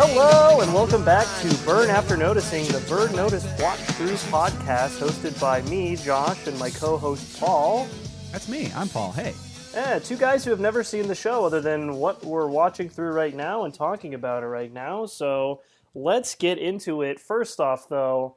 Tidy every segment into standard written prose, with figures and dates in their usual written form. Hello and welcome back to Burn After Noticing, the Burn Notice Walkthroughs podcast hosted by me, Josh, and my co-host Paul. That's me. I'm Paul. Hey. Yeah, two guys who have never seen the show other than what we're watching through right now and talking about it right now. So let's get into it. First off, though,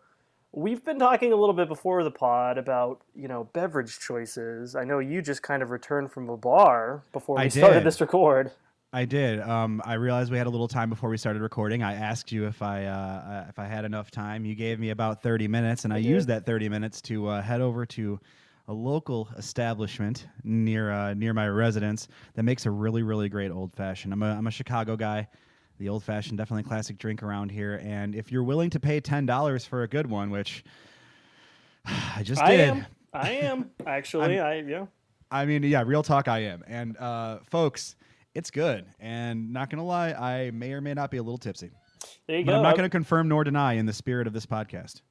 we've been talking a little bit before the pod about, you know, beverage choices. I know you just kind of returned from a bar before we started this record. I did. I realized we had a little time before we started recording. I asked you if I had enough time. You gave me about 30 minutes, and I used that 30 minutes to head over to a local establishment near my residence that makes a really, really great old-fashioned. I'm a Chicago guy. The old-fashioned, definitely classic drink around here. And if you're willing to pay $10 for a good one, which I just did. I am, actually. I mean, yeah, real talk, I am. And folks... it's good, and not going to lie, I may or may not be a little tipsy. There you go. But I'm not going to confirm nor deny in the spirit of this podcast.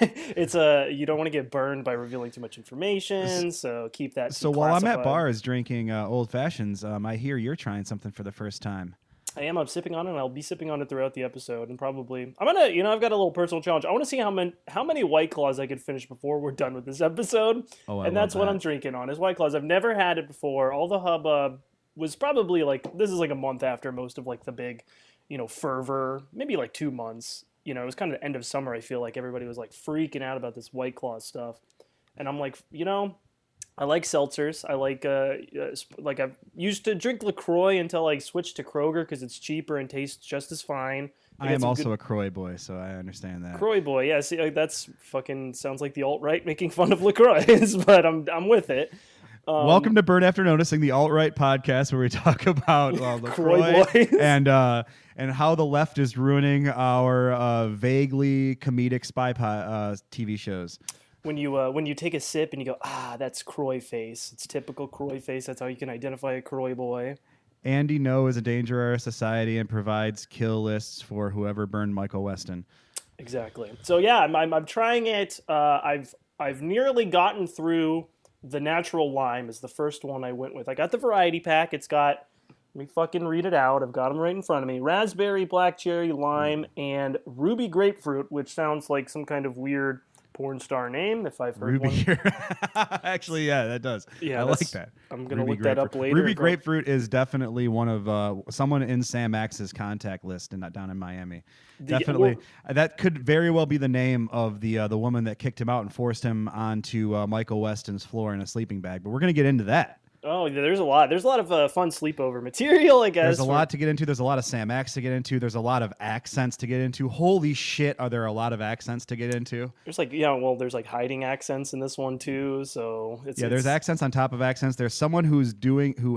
It's you don't want to get burned by revealing too much information, so keep that. So while I'm at bars drinking old fashions, I hear you're trying something for the first time. I am. I'm sipping on it, and I'll be sipping on it throughout the episode, and probably I'm gonna. You know, I've got a little personal challenge. I want to see how many White Claws I can finish before we're done with this episode. Oh, I and that's what I'm drinking on is White Claws. I've never had it before. All the hubbub was probably like, this is like a month after most of like the big, you know, fervor, maybe like 2 months, you know, it was kind of the end of summer. I feel like everybody was like freaking out about this White Claw stuff. And I'm like, you know, I like seltzers. I like I used to drink LaCroix until I switched to Kroger cause it's cheaper and tastes just as fine. I am also a Croy boy, so I understand that. Croy boy, yeah. See, like, that's fucking sounds like the alt-right making fun of LaCroix, but I'm with it. Welcome to Burn After Noticing, the alt-right podcast where we talk about LaCroix and how the left is ruining our vaguely comedic spy TV shows. When you take a sip and you go, ah, that's Croy face. It's typical Croy face. That's how you can identify a Croy boy. Andy No is a danger to our society and provides kill lists for whoever burned Michael Weston. Exactly. So yeah, I'm trying it. I've nearly gotten through. The natural lime is the first one I went with. I got the variety pack. It's got, let me fucking read it out. I've got them right in front of me. Raspberry, black cherry, lime, and ruby grapefruit, which sounds like some kind of weird porn star name if I've heard ruby one. Actually, yeah, that does. Yeah, I like that. I'm going to look that up later. Ruby grapefruit is definitely one of someone in Sam Axe's contact list and down in Miami. Definitely. Well, that could very well be the name of the woman that kicked him out and forced him onto Michael Weston's floor in a sleeping bag. But we're going to get into that. Oh, there's a lot. There's a lot of fun sleepover material, I guess. There's a lot to get into. There's a lot of Sam Axe to get into. There's a lot of accents to get into. Holy shit, are there a lot of accents to get into? There's like, yeah, well, there's like hiding accents in this one too. So it's, yeah, there's accents on top of accents. There's someone who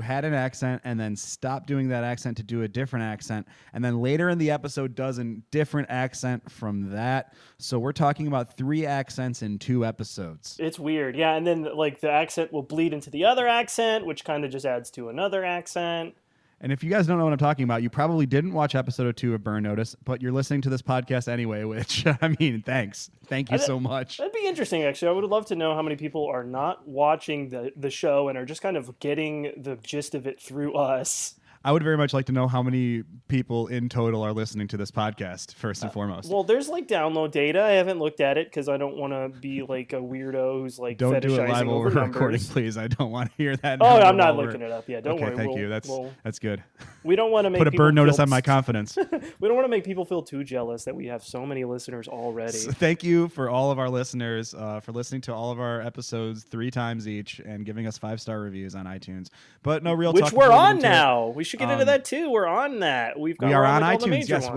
had an accent and then stopped doing that accent to do a different accent, and then later in the episode does a different accent from that. So we're talking about 3 accents in 2 episodes. It's weird, yeah. And then like the accent will bleed into the other accent, which kind of just adds to another accent. And if you guys don't know what I'm talking about, you probably didn't watch episode 2 of Burn Notice, but you're listening to this podcast anyway, which, I mean, thanks. Thank you so much. That'd be interesting, actually. I would love to know how many people are not watching the show and are just kind of getting the gist of it through us. I would very much like to know how many people in total are listening to this podcast, first and foremost. Well, there's like download data. I haven't looked at it because I don't want to be like a weirdo who's like don't fetishizing do it live over numbers. Recording, please. I don't want to hear that. Oh, I'm not looking it up. Yeah, don't worry. Thank you. That's good. We don't want to make put a burn notice on my confidence. We don't want to make people feel too jealous that we have so many listeners already. So thank you for all of our listeners for listening to all of our episodes 3 times each and giving us 5-star reviews on iTunes. But no real talk. Which we're on now. We should get into that too. We're on that. We are on iTunes. Yes,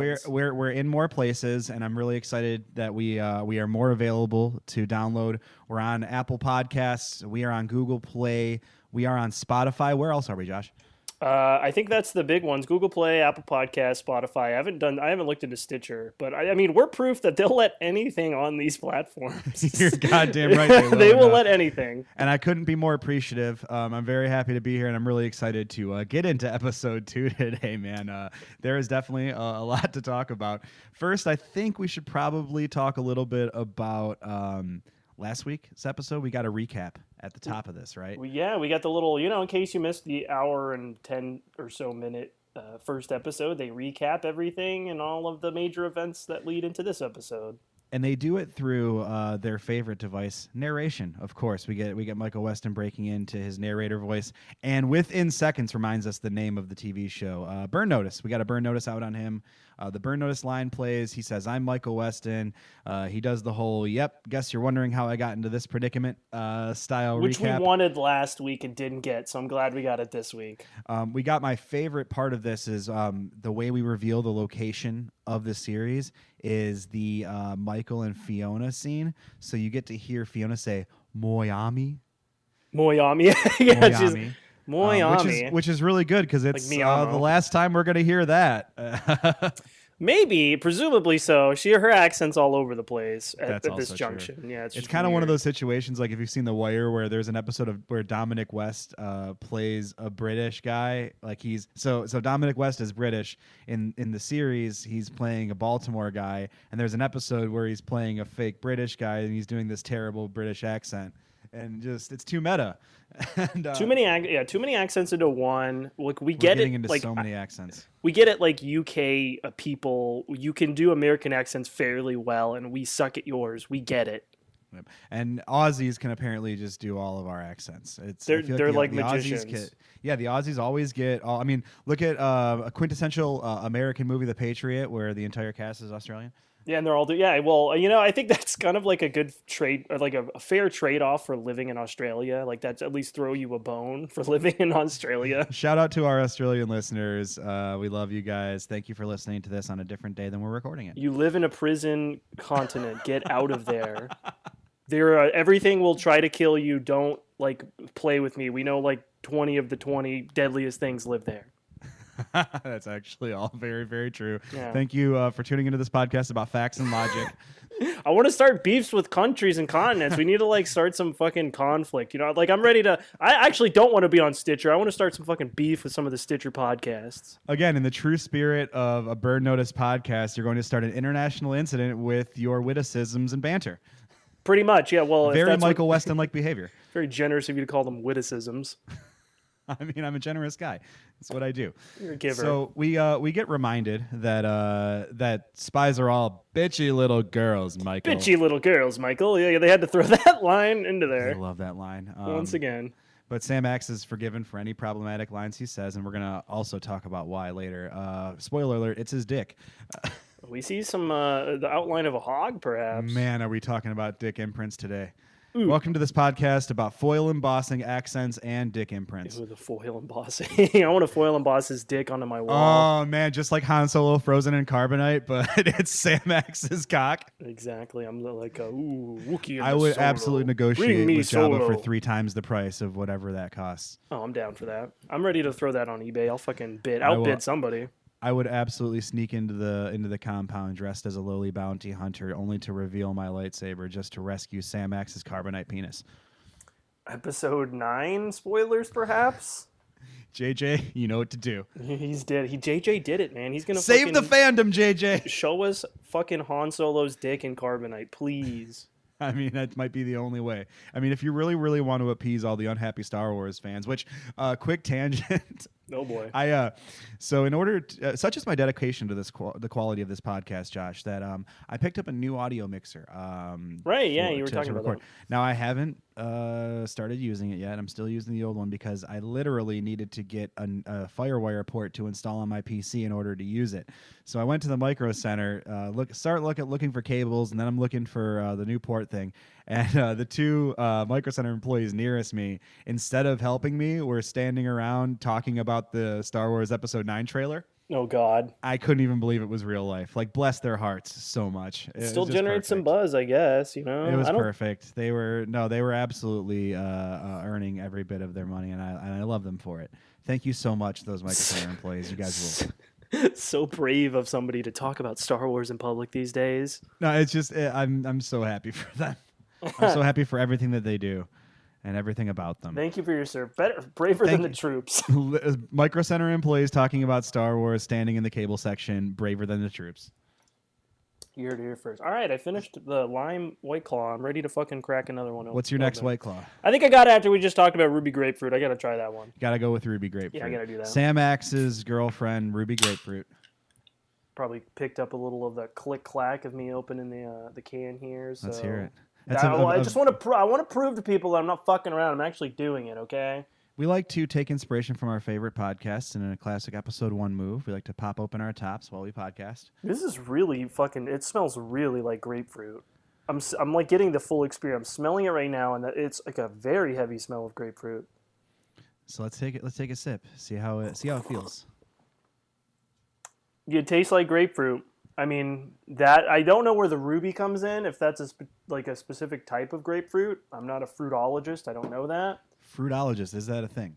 we're in more places, and I'm really excited that we are more available to download. We're on Apple Podcasts. We are on Google Play. We are on Spotify. Where else are we, Josh? I think that's the big ones: Google Play, Apple Podcasts, Spotify. I haven't looked into Stitcher, but I mean, we're proof that they'll let anything on these platforms. You're goddamn right. They will let anything. And I couldn't be more appreciative. I'm very happy to be here, and I'm really excited to get into episode 2 today, man. There is definitely a lot to talk about. First, I think we should probably talk a little bit about last week's episode. We got a recap at the top of this, right? Well, yeah, we got the little, you know, in case you missed the hour and 10 or so minute first episode, they recap everything and all of the major events that lead into this episode. And they do it through their favorite device, narration. Of course, we get Michael Weston breaking into his narrator voice, and within seconds reminds us the name of the TV show, Burn Notice. We got a Burn Notice out on him. The Burn Notice line plays. He says, "I'm Michael Weston." He does the whole, "Yep, guess you're wondering how I got into this predicament" style, which recap. We wanted last week and didn't get, so I'm glad we got it this week. We got my favorite part of this is the way we reveal the location of the series is the Michael and Fiona scene. So you get to hear Fiona say, "Moyami." Moyami. Yeah, Moyami. Moyami. Which is really good because it's like the last time we're going to hear that. Maybe, presumably so. Her accent's all over the place at this junction. True. Yeah, it's kind of one of those situations, like if you've seen The Wire, where there's an episode of where Dominic West plays a British guy. Like he's so Dominic West is British in the series. He's playing a Baltimore guy, and there's an episode where he's playing a fake British guy, and he's doing this terrible British accent. And just it's too meta, and, too many accents into one. Like we're getting into so many accents. We get it, like UK people. You can do American accents fairly well, and we suck at yours. We get it. Yep. And Aussies can apparently just do all of our accents. They're like magicians. The Aussies always get all. I mean, look at a quintessential American movie, The Patriot, where the entire cast is Australian. Yeah, and they're all well, I think that's kind of like a good trade, or like a fair trade-off for living in Australia. Like that's at least throw you a bone for living in Australia. Shout out to our Australian listeners. We love you guys. Thank you for listening to this on a different day than we're recording it. You live in a prison continent. Get out of there. Everything will try to kill you. Don't play with me. We know 20 of the 20 deadliest things live there. That's actually all very, very true. Yeah. Thank you for tuning into this podcast about facts and logic. I want to start beefs with countries and continents. We need to start some fucking conflict. I'm ready to. I actually don't want to be on Stitcher. I want to start some fucking beef with some of the Stitcher podcasts. Again, in the true spirit of a Burn Notice podcast, you're going to start an international incident with your witticisms and banter. Pretty much, yeah. Well, very Michael Weston-like behavior. Very generous of you to call them witticisms. I mean, I'm a generous guy. That's what I do. You're a giver. So we get reminded that spies are all bitchy little girls, Michael. Bitchy little girls, Michael. Yeah, they had to throw that line into there. I love that line. Once again. But Sam Axe is forgiven for any problematic lines he says, and we're going to also talk about why later. Spoiler alert, it's his dick. We see some the outline of a hog, perhaps. Man, are we talking about dick imprints today. Ooh. Welcome to this podcast about foil embossing, accents, and dick imprints. Ooh, the foil embossing. I want to foil emboss his dick onto my wall. Oh, man, just like Han Solo frozen in carbonite, but it's Sam Axe's cock. Exactly. I'm like Wookiee. I would absolutely negotiate with Jabba for 3 times the price of whatever that costs. Oh, I'm down for that. I'm ready to throw that on eBay. I'll fucking outbid somebody. I would absolutely sneak into the compound dressed as a lowly bounty hunter, only to reveal my lightsaber just to rescue Sam Axe's carbonite penis. Episode 9 spoilers, perhaps. JJ, you know what to do. He's dead. JJ did it, man. He's gonna save the fandom. JJ, show us fucking Han Solo's dick and carbonite, please. I mean, that might be the only way. I mean, if you really, really want to appease all the unhappy Star Wars fans, which, quick tangent. Oh, boy. So in order to, such is my dedication to this, the quality of this podcast, Josh, that I picked up a new audio mixer. Right, yeah, you were talking about that. Now, I haven't started using it yet. I'm still using the old one because I literally needed to get a FireWire port to install on my PC in order to use it. So I went to the Micro Center, looking for cables, and then I'm looking for the new port thing. And the 2 Micro Center employees nearest me, instead of helping me, were standing around talking about the Star Wars Episode 9 trailer. Oh, God. I couldn't even believe it was real life. Bless their hearts so much. It still generates some buzz, I guess. It was perfect. They were absolutely earning every bit of their money, and I love them for it. Thank you so much, those Micro Center employees. You guys will... So brave of somebody to talk about Star Wars in public these days. No, it's just I'm so happy for them. I'm so happy for everything that they do and everything about them. Thank you for your service. Braver than the troops. Micro Center employees talking about Star Wars, standing in the cable section, braver than the troops. You heard it here first. All right, I finished the lime White Claw. I'm ready to fucking crack another one. What's your next White Claw? I think I got it after we just talked about Ruby Grapefruit. I got to try that one. Got to go with Ruby Grapefruit. Yeah, I got to do that. Sam Axe's girlfriend, Ruby Grapefruit. Probably picked up a little of the click-clack of me opening the can here. So. Let's hear it. I want to prove to people that I'm not fucking around. I'm actually doing it, okay? We like to take inspiration from our favorite podcasts, and in a classic episode one move, we like to pop open our tops while we podcast. This is really fucking... It smells really like grapefruit. I'm like getting the full experience. I'm smelling it right now, and it's like a very heavy smell of grapefruit. So let's take a sip. See how it feels. It tastes like grapefruit. I mean, that I don't know where the ruby comes in, if that's a specific type of grapefruit. I'm not a fruitologist. I don't know that. Fruitologist, is that a thing?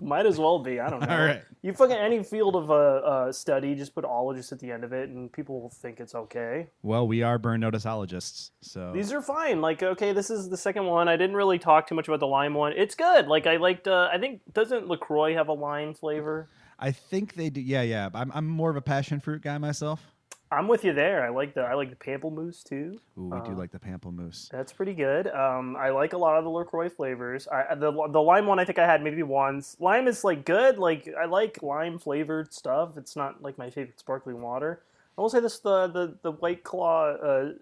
Might as well be. I don't know. All right. You fucking any field of study, just put ologist at the end of it, and people will think it's okay. Well, we are burn noticeologists, so these are fine. Like, okay, this is the second one. I didn't really talk too much about the lime one. It's good. Like, I liked. I think doesn't LaCroix have a lime flavor? I think they do. Yeah. I'm more of a passion fruit guy myself. I'm with you there. I like the pamplemousse too. Ooh, we do like the pamplemousse. That's pretty good. I like a lot of the LaCroix flavors. The lime one I think I had maybe once. Lime is like good. Like I like lime flavored stuff. It's not like my favorite sparkling water. I will say this: the White Claw,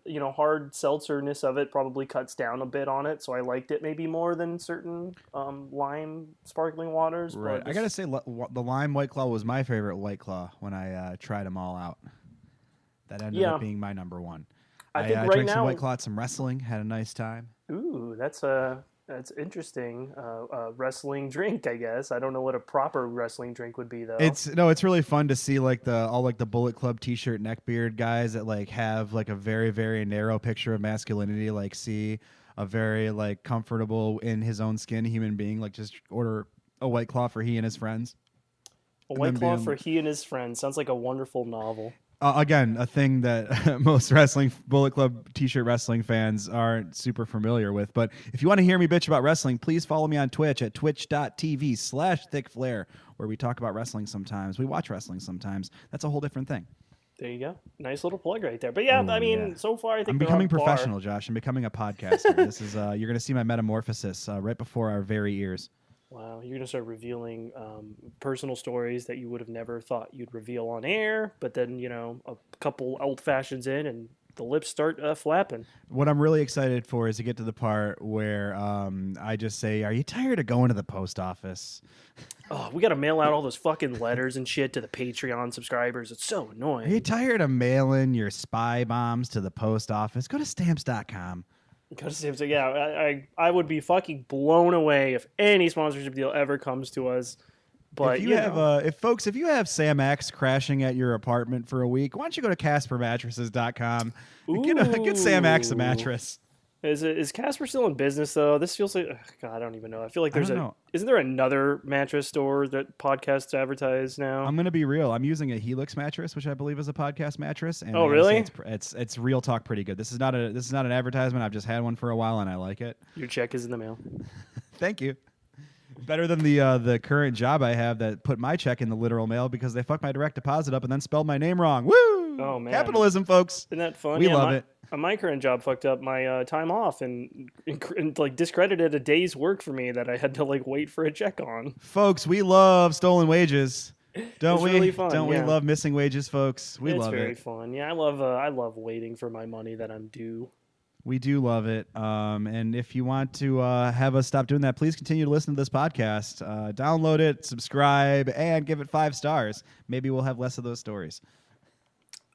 hard seltzerness of it probably cuts down a bit on it. So I liked it maybe more than certain lime sparkling waters. Right. I gotta say, the lime White Claw was my favorite White Claw when I tried them all out. That ended up being my number one. I think drank some White Claw, some wrestling, had a nice time. Ooh, that's interesting. Wrestling drink, I guess. I don't know what a proper wrestling drink would be though. It's really fun to see like the Bullet Club t-shirt neckbeard guys that like have like a very, very narrow picture of masculinity, like see a very like comfortable in his own skin human being, like just order a White Claw for he and his friends. A White Claw for he and his friends. Sounds like a wonderful novel. Again, a thing that most wrestling Bullet Club t-shirt wrestling fans aren't super familiar with. But if you want to hear me bitch about wrestling, please follow me on Twitch at twitch.tv/thickflair, where we talk about wrestling sometimes. We watch wrestling sometimes. That's a whole different thing. There you go. Nice little plug right there. But yeah, so far I think I'm becoming professional, Josh. I'm becoming a podcaster. This is you're going to see my metamorphosis right before our very ears. Wow, you're going to start revealing personal stories that you would have never thought you'd reveal on air, but then, a couple old fashions in and the lips start flapping. What I'm really excited for is to get to the part where I just say, are you tired of going to the post office? Oh, we got to mail out all those fucking letters and shit to the Patreon subscribers. It's so annoying. Are you tired of mailing your spy bombs to the post office? Go to stamps.com. Yeah, I would be fucking blown away if any sponsorship deal ever comes to us. But if you have Sam Axe crashing at your apartment for a week, why don't you go to CasperMattresses.com and get Sam Axe a mattress? Is Casper still in business though? This feels like I don't even know. I feel like isn't there another mattress store that podcasts advertise now? I'm gonna be real. I'm using a Helix mattress, which I believe is a podcast mattress. And oh really? It's real talk, pretty good. This is not an advertisement. I've just had one for a while and I like it. Your check is in the mail. Thank you. Better than the current job I have that put my check in the literal mail because they fucked my direct deposit up and then spelled my name wrong. Woo! Oh man, capitalism, folks. Isn't that fun? We love it. My current job fucked up my time off and like discredited a day's work for me that I had to like wait for a check on. Folks, we love stolen wages, don't we? Really fun, don't we love missing wages, folks? We love it. It's very fun. Yeah, I love waiting for my money that I'm due. We do love it. And if you want to have us stop doing that, please continue to listen to this podcast. Download it, subscribe, and give it 5 stars. Maybe we'll have less of those stories.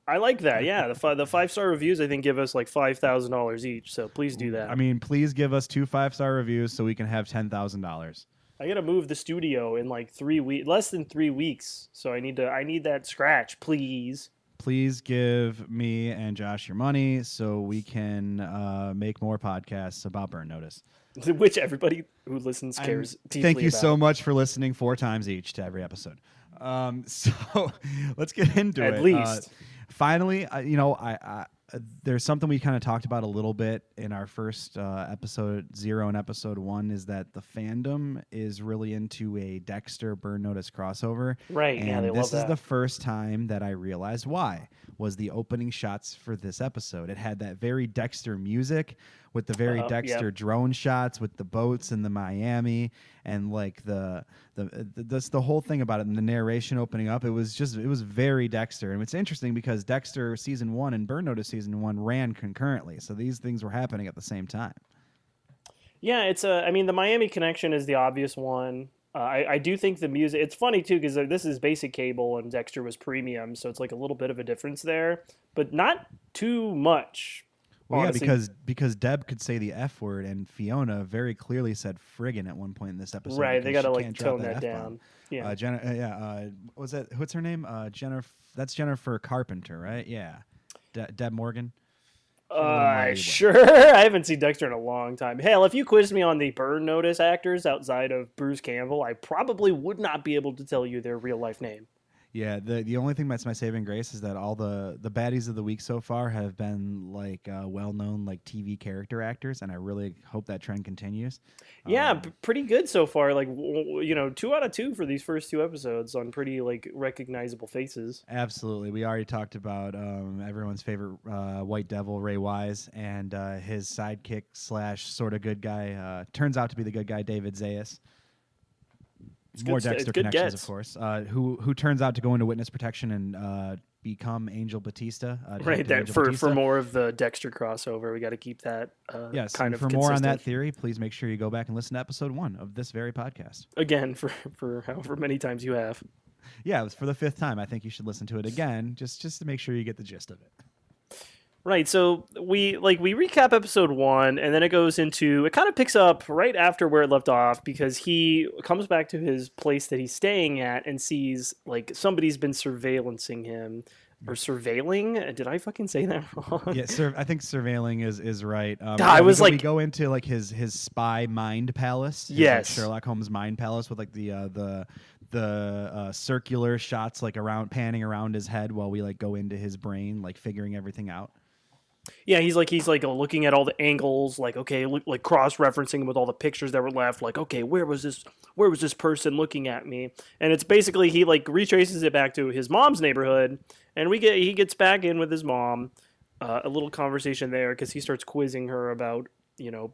I like that. Yeah, the 5-star reviews I think give us like $5,000 each. So please do that. I mean, please give us 2 5-star reviews so we can have $10,000. I gotta move the studio in like 3 weeks, less than 3 weeks. So I need that scratch, please. Please give me and Josh your money so we can make more podcasts about Burn Notice, which everybody who listens cares deeply about. Thank you so much for listening 4 times each to every episode. So let's get into it. At least. Finally, I there's something we kind of talked about a little bit in our first episode 0 and episode 1 is that the fandom is really into a Dexter Burn Notice crossover. Right. And yeah, they love that. This is the first time that I realized why was the opening shots for this episode. It had that very Dexter music with the very Dexter drone shots with the boats and the Miami and like the whole thing about it and the narration opening up. It was very Dexter. And it's interesting because Dexter season 1 and Burn Notice season 1 ran concurrently. So these things were happening at the same time. Yeah, the Miami connection is the obvious one. I do think the music, it's funny too, because this is basic cable and Dexter was premium. So it's like a little bit of a difference there, but not too much. Well, yeah, because Deb could say the F word and Fiona very clearly said friggin' at one point in this episode. Right, they got to like tone that down. Yeah. What's her name? That's Jennifer Carpenter, right? Yeah. Deb Morgan. Sure. I haven't seen Dexter in a long time. Hell, if you quizzed me on the Burn Notice actors outside of Bruce Campbell, I probably would not be able to tell you their real life name. Yeah, the only thing that's my saving grace is that all the baddies of the week so far have been like well-known like TV character actors, and I really hope that trend continues. Yeah, pretty good so far. Like 2 out of 2 for these first 2 episodes on pretty like recognizable faces. Absolutely, we already talked about everyone's favorite White Devil Ray Wise and his sidekick slash sort of good guy turns out to be the good guy David Zayas. More Dexter connections, of course. Who turns out to go into witness protection and become Angel Batista. Right. That for more of the Dexter crossover, we got to keep that kind of for consistent. More on that theory, please make sure you go back and listen to episode 1 of this very podcast. Again, for however many times you have. Yeah, it was for the 5th time. I think you should listen to it again, just to make sure you get the gist of it. Right, so we recap episode 1, and then it kind of picks up right after where it left off because he comes back to his place that he's staying at and sees like somebody's been surveillancing him or surveilling. Did I fucking say that wrong? Yeah, I think surveilling is right. We go into like his spy mind palace. Yes, like Sherlock Holmes mind palace with like the circular shots like around panning around his head while we like go into his brain like figuring everything out. Yeah, he's like looking at all the angles, like okay, like cross-referencing with all the pictures that were left, like okay, where was this person looking at me? And it's basically he like retraces it back to his mom's neighborhood, and he gets back in with his mom, a little conversation there because he starts quizzing her about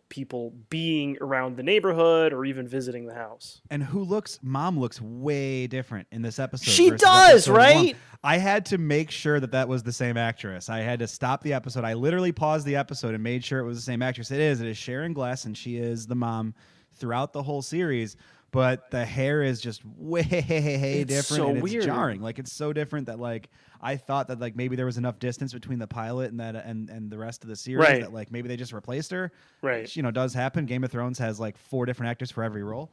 people being around the neighborhood or even visiting the house. And mom looks way different in this episode. She does, right? I had to make sure that was the same actress. I had to stop the episode. I literally paused the episode and made sure it was the same actress. It is Sharon Glass, and she is the mom throughout the whole series. But the hair is just way different. It's so and it's weird. Jarring. Like it's so different that like I thought that like maybe there was enough distance between the pilot and that and the rest of the series right. that like maybe they just replaced her. Right. Which, does happen. Game of Thrones has like 4 different actors for every role.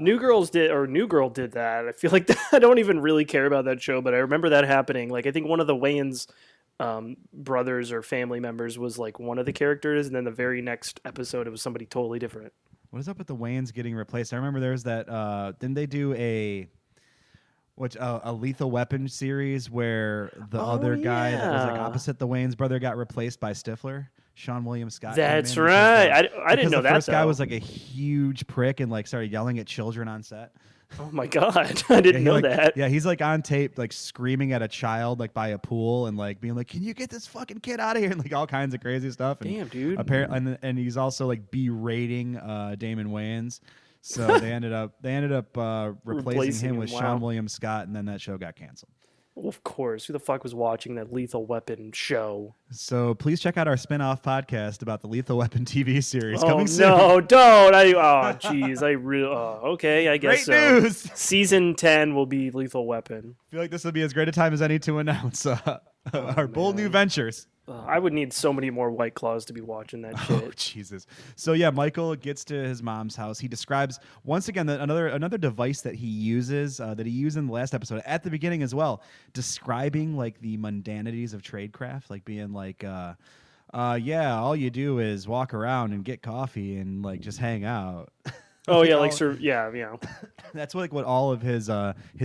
New Girl did that. I feel like I don't even really care about that show, but I remember that happening. Like I think one of the Wayans brothers or family members was like one of the characters, and then the very next episode it was somebody totally different. What is up with the Wayans getting replaced? I remember there was that. Didn't they do a Lethal Weapon series where the other guy that was like opposite the Wayans brother got replaced by Stifler, Sean William Scott? That's right. I didn't know that. The first guy was like a huge prick and like started yelling at children on set. Oh my God, I didn't know that. Yeah, he's like on tape, like screaming at a child, like by a pool, and like being like, "Can you get this fucking kid out of here?" and like all kinds of crazy stuff. And damn, dude. Apparently, and he's also like berating Damon Wayans. So they ended up replacing him with Sean William Scott, and then that show got canceled. Well, of course. Who the fuck was watching that Lethal Weapon show? So please check out our spin-off podcast about the Lethal Weapon TV series coming soon. No, don't. Jeez. Okay, I guess great so. News. Season 10 will be Lethal Weapon. I feel like this will be as great a time as any to announce our bold new ventures. I would need so many more White Claws to be watching that shit. Oh, Jesus. So, yeah, Michael gets to his mom's house. He describes, once again, another device that he uses, that he used in the last episode, at the beginning as well, describing, like, the mundanities of tradecraft, like, being like, all you do is walk around and get coffee and, like, just hang out. Oh, yeah, like, sir, yeah. That's, like, what all of his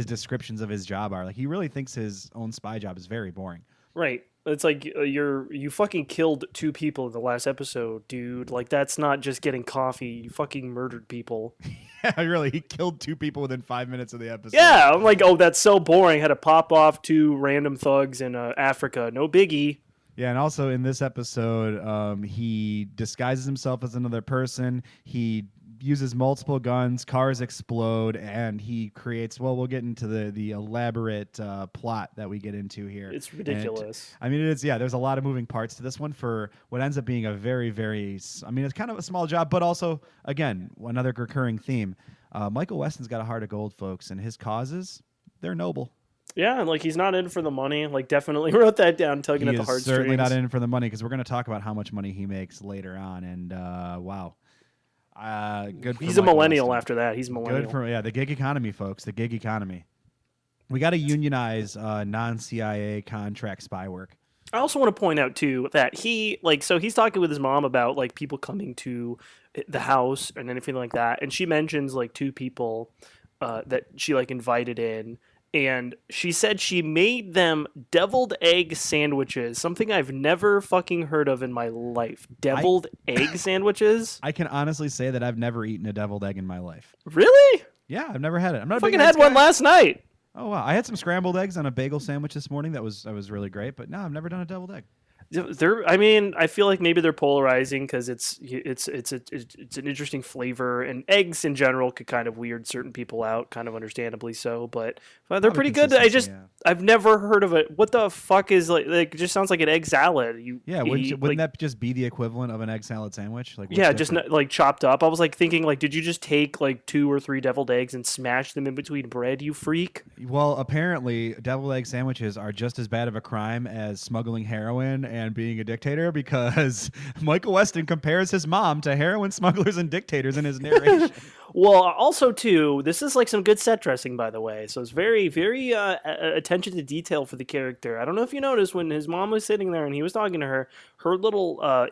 descriptions of his job are. Like, he really thinks his own spy job is very boring. Right. It's like you fucking killed two people in the last episode, dude. Like, that's not just getting coffee. You fucking murdered people. Yeah, really. He killed two people within 5 minutes of the episode. Yeah, I'm like, oh, that's so boring. Had to pop off two random thugs in Africa. No biggie. Yeah, and also in this episode, he disguises himself as another person. He uses multiple guns, cars explode, and he creates, well, we'll get into the elaborate plot that we get into here. It's ridiculous. And, I mean, it is, yeah, there's a lot of moving parts to this one for what ends up being a very, very, I mean, it's kind of a small job, but also, again, another recurring theme. Michael Weston's got a heart of gold, folks, and his causes, they're noble. Yeah, and like he's not in for the money. Like, definitely wrote that down, tugging at the heartstrings. He's certainly not in for the money, because we're going to talk about how much money he makes later on, and wow. Good. He's a millennial after that. He's millennial. Good for, yeah, the gig economy, folks. The gig economy. We got to unionize non-CIA contract spy work. I also want to point out too that he like so he's talking with his mom about like people coming to the house and anything like that, and she mentions like two people that she like invited in. And she said she made them deviled egg sandwiches, something I've never fucking heard of in my life. Deviled egg sandwiches? I can honestly say that I've never eaten a deviled egg in my life. Really? Yeah, I've never had it. I'm not a fucking had one last night. Oh, wow. I had some scrambled eggs on a bagel sandwich this morning. That was really great. But no, I've never done a deviled egg. I mean, I feel like maybe they're polarizing because it's an interesting flavor, and eggs in general could kind of weird certain people out, kind of understandably so. But they're pretty good. I've never heard of it. What the fuck is like? It just sounds like an egg salad. Wouldn't that just be the equivalent of an egg salad sandwich? Like, yeah, just not, like chopped up. I was like thinking, like, did you just take like 2 or 3 deviled eggs and smash them in between bread? You freak. Well, apparently, deviled egg sandwiches are just as bad of a crime as smuggling heroin and being a dictator, because Michael Weston compares his mom to heroin smugglers and dictators in his narration. Well, also, too, this is like some good set dressing, by the way. So it's very, very attention to detail for the character. I don't know if you noticed when his mom was sitting there and he was talking to her,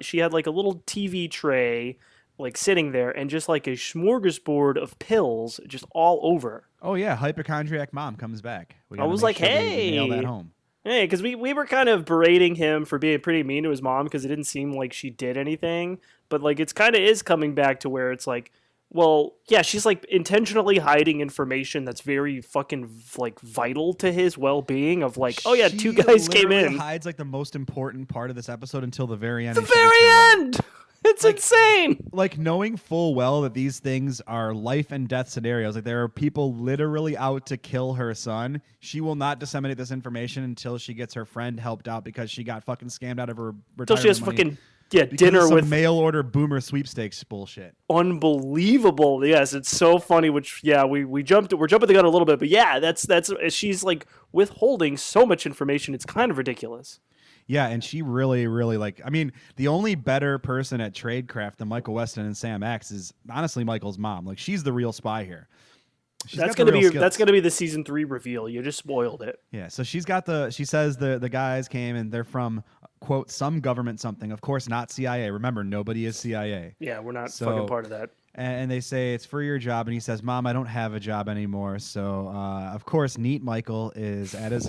she had like a little TV tray like sitting there and just like a smorgasbord of pills just all over. Oh, yeah. Hypochondriac mom comes back. I was like, hey. Nail that home. Hey, because we were kind of berating him for being pretty mean to his mom because it didn't seem like she did anything. But, like, it's kind of is coming back to where it's like, well, yeah, she's, like, intentionally hiding information that's very fucking, like, vital to his well-being of, like, oh, yeah, two guys came in. She hides, like, the most important part of this episode until the very end. The very end! It's like, insane. Like, knowing full well that these things are life and death scenarios. Like, there are people literally out to kill her son. She will not disseminate this information until she gets her friend helped out because she got fucking scammed out of her retirement until she has money. Fucking... Yeah, dinner with some mail order boomer sweepstakes bullshit. Unbelievable. Yes, it's so funny. Which, yeah, we're jumping the gun a little bit, but yeah, that's she's like withholding so much information. It's kind of ridiculous. Yeah, and she really, really like. I mean, the only better person at tradecraft than Michael Weston and Sam Axe is honestly Michael's mom. Like, she's the real spy here. That's gonna be the season 3 reveal. You just spoiled it. Yeah, so she's got she says the guys came and they're from quote some government something. Of course not CIA. Remember, nobody is CIA. Yeah, we're not fucking part of that. And they say it's for your job, and he says, "Mom, I don't have a job anymore." So, of course, Neat Michael is at his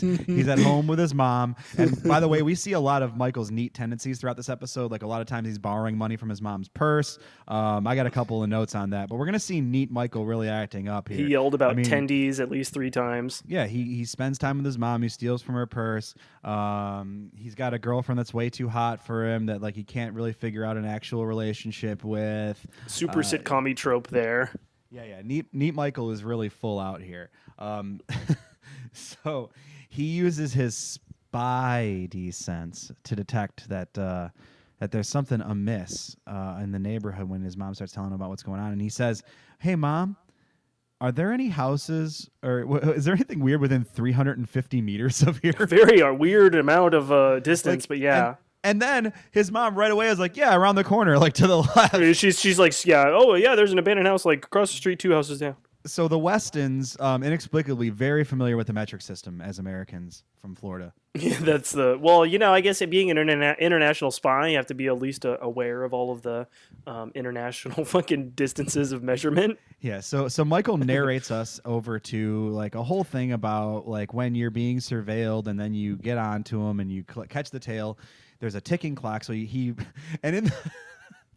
he's at home with his mom. And by the way, we see a lot of Michael's neat tendencies throughout this episode. Like, a lot of times he's borrowing money from his mom's purse. I got a couple of notes on that, but we're gonna see Neat Michael really acting up here. He yelled about tendies at least 3 times. Yeah, he spends time with his mom. He steals from her purse. He's got a girlfriend that's way too hot for him that like he can't really figure out an actual relationship with. Super sitcom-y trope there. Yeah. Neat Michael is really full out here. So he uses his spidey sense to detect that there's something amiss in the neighborhood when his mom starts telling him about what's going on. And he says, "Hey, Mom, are there any houses or is there anything weird within 350 meters of here?" Very a weird amount of distance, like, but yeah. And then his mom right away is like, yeah, around the corner, like to the left. She's like, yeah, oh, yeah, there's an abandoned house, like across the street, 2 houses down. So the Westons, inexplicably, very familiar with the metric system as Americans from Florida. Yeah, that's the I guess being an international spy, you have to be at least aware of all of the international fucking distances of measurement. Yeah. So Michael narrates us over to like a whole thing about like when you're being surveilled, and then you get onto him and you catch the tail. There's a ticking clock. So he and in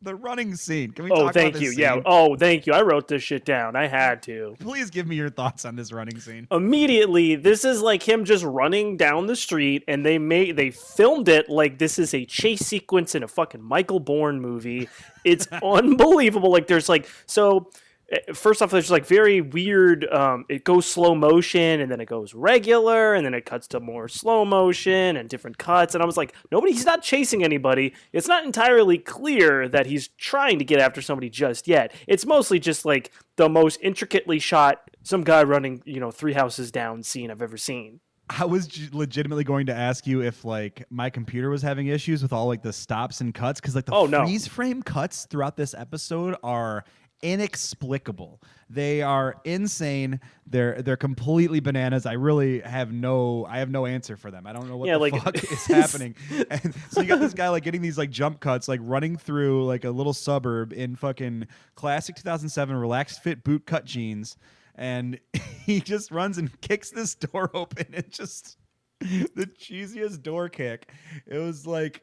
the running scene. Can we talk about this scene? Yeah. Oh, thank you. I wrote this shit down. I had to. Please give me your thoughts on this running scene. Immediately, this is like him just running down the street, and they filmed it like this is a chase sequence in a fucking Michael Bourne movie. It's unbelievable. Like there's like so. First off, there's like very weird. It goes slow motion, and then it goes regular, and then it cuts to more slow motion and different cuts. And I was like, he's not chasing anybody. It's not entirely clear that he's trying to get after somebody just yet. It's mostly just like the most intricately shot, some guy running, 3 houses down scene I've ever seen. I was legitimately going to ask you if like my computer was having issues with all like the stops and cuts, because like the freeze frame cuts throughout this episode are inexplicable. They are insane. They're completely bananas. I have no answer for them. I don't know what fuck is happening. And so you got this guy like getting these like jump cuts, like running through like a little suburb in fucking classic 2007 relaxed fit boot cut jeans, and he just runs and kicks this door open. It just the cheesiest door kick. It was like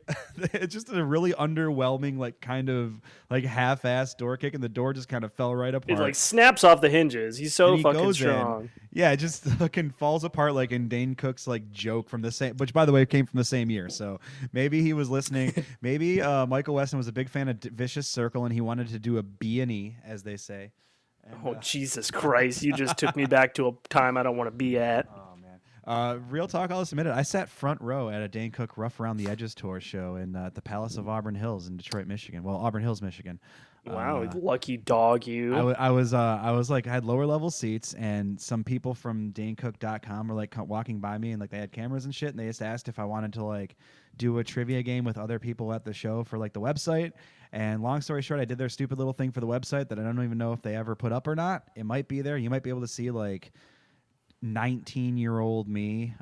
it's just a really underwhelming, like kind of like half-assed door kick, and the door just kind of fell right apart. It like snaps off the hinges. He's so fucking strong. It just fucking falls apart like in Dane Cook's like joke from the same, which by the way came from the same year. So maybe he was listening. Maybe Michael Weston was a big fan of Vicious Circle, and he wanted to do a B&E, as they say. And, Jesus Christ! You just took me back to a time I don't want to be at. Real talk, I'll submit it. I sat front row at a Dane Cook Rough Around the Edges tour show in at the Palace of Auburn Hills in Detroit, Michigan. Well, Auburn Hills, Michigan. Wow, lucky dog you. I was like, I had lower level seats, and some people from DaneCook.com were like walking by me, and like they had cameras and shit, and they just asked if I wanted to like do a trivia game with other people at the show for like the website. And long story short, I did their stupid little thing for the website that I don't even know if they ever put up or not. It might be there. You might be able to see like 19-year-old me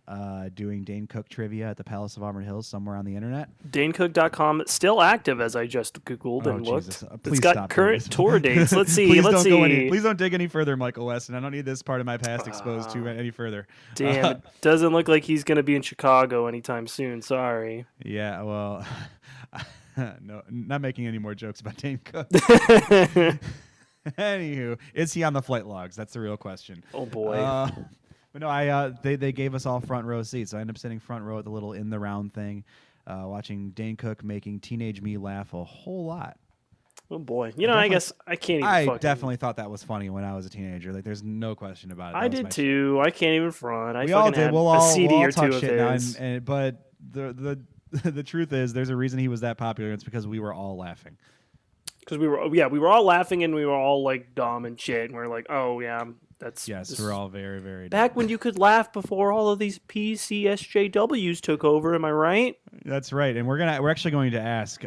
doing Dane Cook trivia at the Palace of Auburn Hills somewhere on the internet. DaneCook.com still active, as I just Googled and looked. It's got current tour dates. Let's see. Please don't dig any further, Michael Weston. I don't need this part of my past exposed to any further. Damn, it doesn't look like he's going to be in Chicago anytime soon. Sorry. Yeah, well, no, not making any more jokes about Dane Cook. Anywho, is he on the flight logs? That's the real question. Oh, boy. But no, they gave us all front row seats. So I ended up sitting front row at the little in the round thing, watching Dane Cook making teenage me laugh a whole lot. Oh boy, I guess I can't even. I definitely thought that was funny when I was a teenager. Like, there's no question about it. I did too. I can't even front. We all did. We'll all talk shit now. But the truth is, there's a reason he was that popular. It's because we were all laughing. Because we were all laughing, and we were all like dumb and shit, and we're like, oh yeah. We're all very, very back dumb. When you could laugh before all of these PCSJWs took over. Am I right? That's right, and we're actually going to ask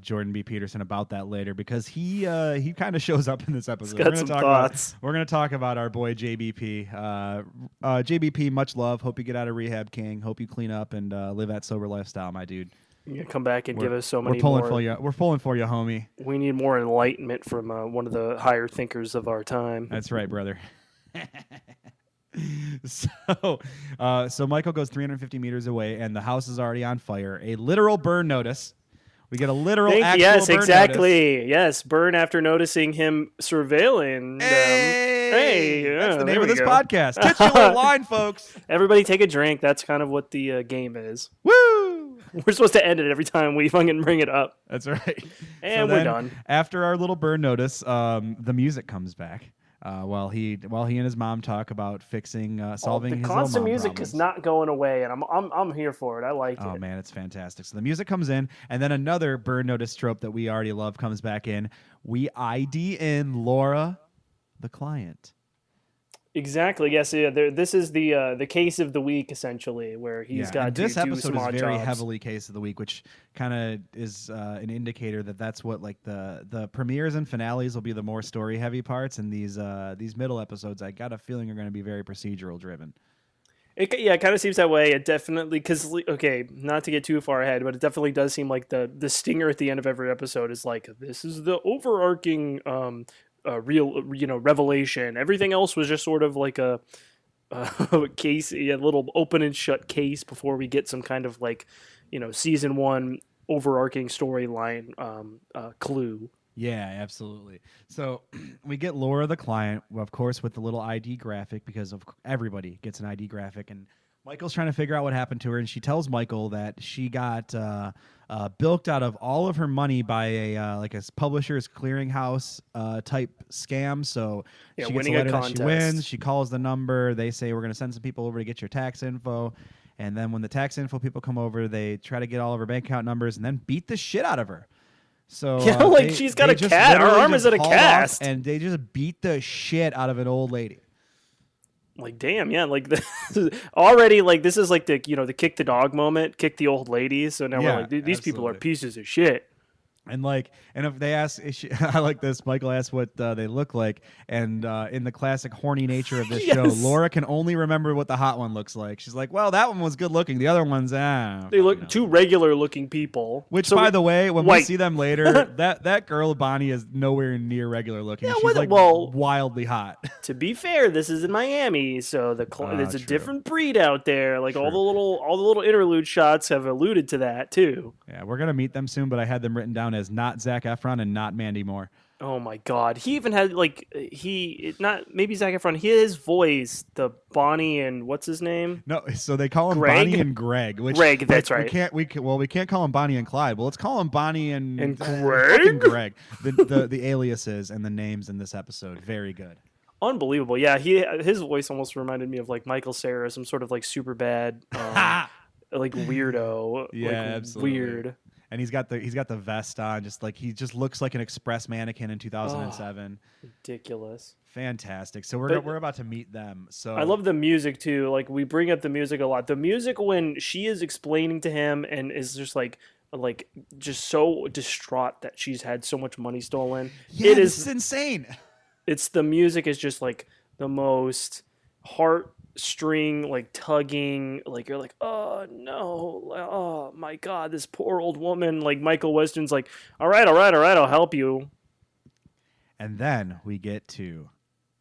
Jordan B. Peterson about that later, because he kind of shows up in this episode. He's got some thoughts. We're going to talk about our boy JBP. JBP, much love. Hope you get out of rehab, King. Hope you clean up and live that sober lifestyle, my dude. You come back and give us so many. We're pulling for you, homie. We need more enlightenment from one of the higher thinkers of our time. That's right, brother. So Michael goes 350 meters away, and the house is already on fire. A literal burn notice. We get a literal burn notice. Yes, burn after noticing him surveilling them. Hey, that's the name of this podcast. Catch you on line, folks. Everybody take a drink. That's kind of what the game is. Woo! We're supposed to end it every time we fucking bring it up. That's right. And we're done. After our little burn notice, the music comes back while he and his mom talk about fixing solving his mom problems. The constant music is not going away, and I'm here for it. I like it. Oh man, it's fantastic. So the music comes in, and then another burn notice trope that we already love comes back in. We ID in Laura, the client. Exactly. Yes. Yeah. This is the case of the week, essentially, where he's got to do small jobs. This episode is very heavily case of the week, which kind of is an indicator that that's what like the premieres and finales will be the more story heavy parts, and these middle episodes, I got a feeling, are going to be very procedural driven. It kind of seems that way. It definitely, because not to get too far ahead, but it definitely does seem like the stinger at the end of every episode is like, this is the overarching real revelation. Everything else was just sort of like a case, a little open and shut case before we get some kind of like season one overarching storyline clue. Yeah, absolutely. So we get Laura the client, of course, with the little ID graphic, because of everybody gets an ID graphic, and Michael's trying to figure out what happened to her, and she tells Michael that she got bilked out of all of her money by a publisher's clearinghouse type scam. So she gets a letter that she wins. She calls the number. They say, we're going to send some people over to get your tax info. And then when the tax info people come over, they try to get all of her bank account numbers and then beat the shit out of her. So she's got a cat. Her arm is at a cast, and they just beat the shit out of an old lady. Like, damn, yeah. Like this is like the kick the dog moment, kick the old lady. So now we're like, these people are pieces of shit. And if they ask, I like this. Michael asks what they look like, and in the classic horny nature of this show, Laura can only remember what the hot one looks like. She's like, "Well, that one was good looking. The other one's they look two regular looking people." Which, so by the way, when we see them later, that girl Bonnie is nowhere near regular looking. Yeah, she's wildly hot. To be fair, this is in Miami, so there's a different breed out there. Like all the little interlude shots have alluded to that too. Yeah, we're gonna meet them soon, but I had them written down as not Zac Efron and not Mandy Moore. Oh my God! He even had maybe Zac Efron. His voice, the Bonnie and what's his name? No, so they call him Greg? Bonnie and Greg. Greg, that's right. We can't call him Bonnie and Clyde. Well, let's call him Bonnie and Greg. And Greg. The aliases and the names in this episode, very good. Unbelievable. Yeah, his voice almost reminded me of like Michael Cera, some sort of like super bad, like weirdo. Yeah, absolutely weird. And he's got the vest on, just like he just looks like an express mannequin in 2007. Oh, ridiculous. Fantastic. So we're about to meet them. So I love the music too. Like we bring up the music a lot. The music when she is explaining to him and is just like just so distraught that she's had so much money stolen. Yeah, it is insane. It's the music is just like the most heartstring like tugging, like you're like, oh no, oh my God, this poor old woman. Like Michael Weston's like, all right, I'll help you. And then we get to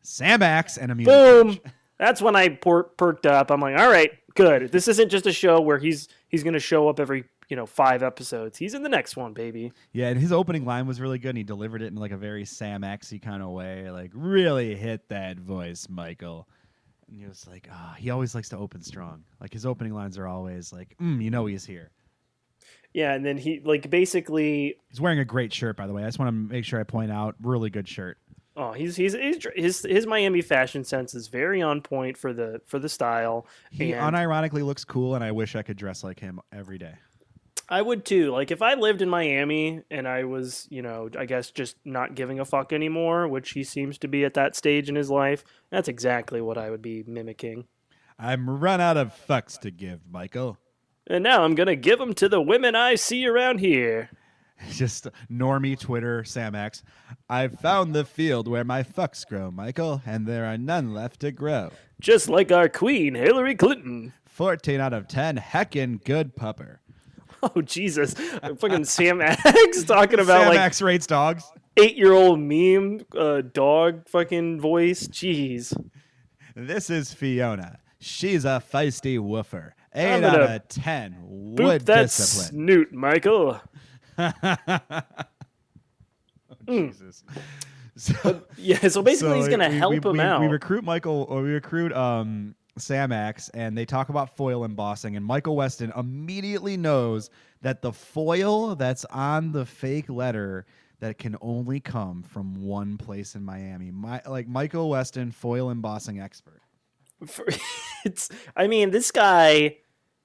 Sam Axe and Amelia. Boom. That's when I perked up. I'm like, all right, good, this isn't just a show where he's gonna show up every 5 episodes. He's in the next one, baby. Yeah, and his opening line was really good, and he delivered it in like a very Sam Axe-y kind of way, like really hit that voice, Michael. And he was like, he always likes to open strong. Like his opening lines are always like, he's here. Yeah, and then he like basically he's wearing a great shirt, by the way. I just want to make sure I point out, really good shirt. Oh, his Miami fashion sense is very on point for the style. He unironically looks cool, and I wish I could dress like him every day. I would too. Like if I lived in Miami and I was, I guess just not giving a fuck anymore, which he seems to be at that stage in his life, that's exactly what I would be mimicking. I'm run out of fucks to give, Michael. And now I'm going to give them to the women I see around here. Just normie Twitter, Sam Axe. I've found the field where my fucks grow, Michael, and there are none left to grow. Just like our queen, Hillary Clinton. 14 out of 10, heckin' good pupper. Oh, Jesus. Fucking Sam Axe talking about Sam Axe rates dogs. 8-year-old meme dog fucking voice. Jeez. This is Fiona. She's a feisty woofer. 8 out of 10. Wood discipline. Snoot, Michael. Oh, Jesus. So basically he's going to help him out. We recruit Sam Axe, and they talk about foil embossing, and Michael Weston immediately knows that the foil that's on the fake letter that can only come from one place in Miami. Michael Weston, foil embossing expert. This guy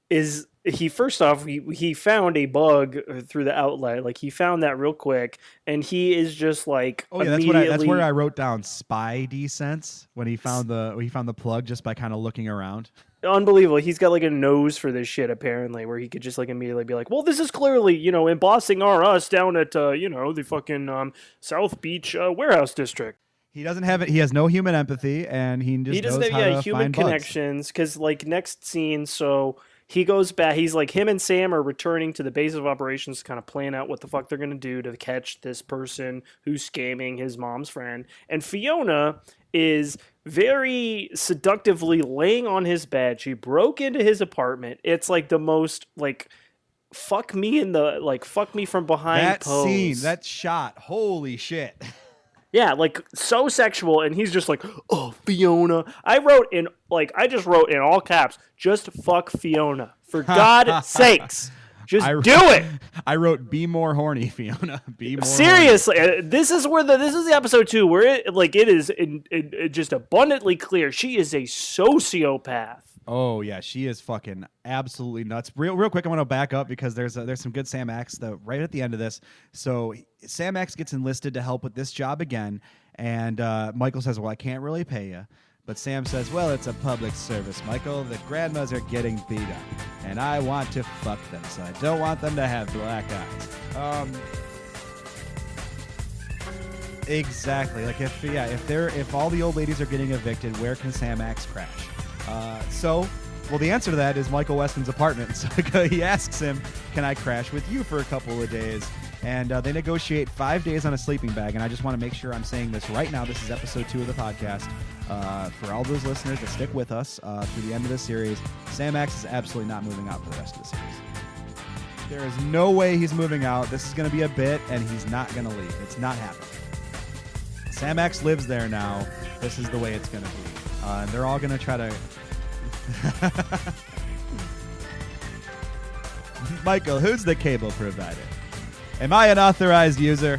is He found a bug through the outlet. Like, he found that real quick, and he is just like, oh yeah, that's where I wrote down spy sense when he found the plug just by kind of looking around. Unbelievable. He's got like a nose for this shit, apparently, where he could just like immediately be like, well, this is clearly, you know, embossing us down at, the fucking South Beach warehouse district. He doesn't have it. He has no human empathy, and he doesn't have human connections. Because like next scene, so he goes back. He's like, him and Sam are returning to the base of operations to kind of plan out what the fuck they're going to do to catch this person who's scamming his mom's friend. And Fiona is very seductively laying on his bed. She broke into his apartment. It's like the most like fuck me from behind that pose. Scene, that shot. Holy shit. Yeah, like, so sexual, and he's just like, oh, Fiona. I just wrote in all caps, just fuck Fiona. For God's sakes. Just do it. I wrote, be more horny, Fiona. Be more Seriously, horny. This is the episode 2 where it is just abundantly clear she is a sociopath. Oh yeah, she is fucking absolutely nuts. Real quick, I want to back up because there's some good Sam Axe right at the end of this. So Sam Axe gets enlisted to help with this job again, and Michael says, "Well, I can't really pay you." But Sam says, "Well, it's a public service, Michael. The grandmas are getting beat up, and I want to fuck them, so I don't want them to have black eyes." Exactly. Like if all the old ladies are getting evicted, where can Sam Axe crash? So the answer to that is Michael Weston's apartment. So he asks him, can I crash with you for a couple of days? And they negotiate 5 days on a sleeping bag. And I just want to make sure I'm saying this right now. This is episode 2 of the podcast. For all those listeners that stick with us through the end of this series, Sam Axe is absolutely not moving out for the rest of the series. There is no way he's moving out. This is going to be a bit, and he's not going to leave. It's not happening. Sam Axe lives there now. This is the way it's going to be. And they're all going to try to... Michael, who's the cable provider? Am I an authorized user?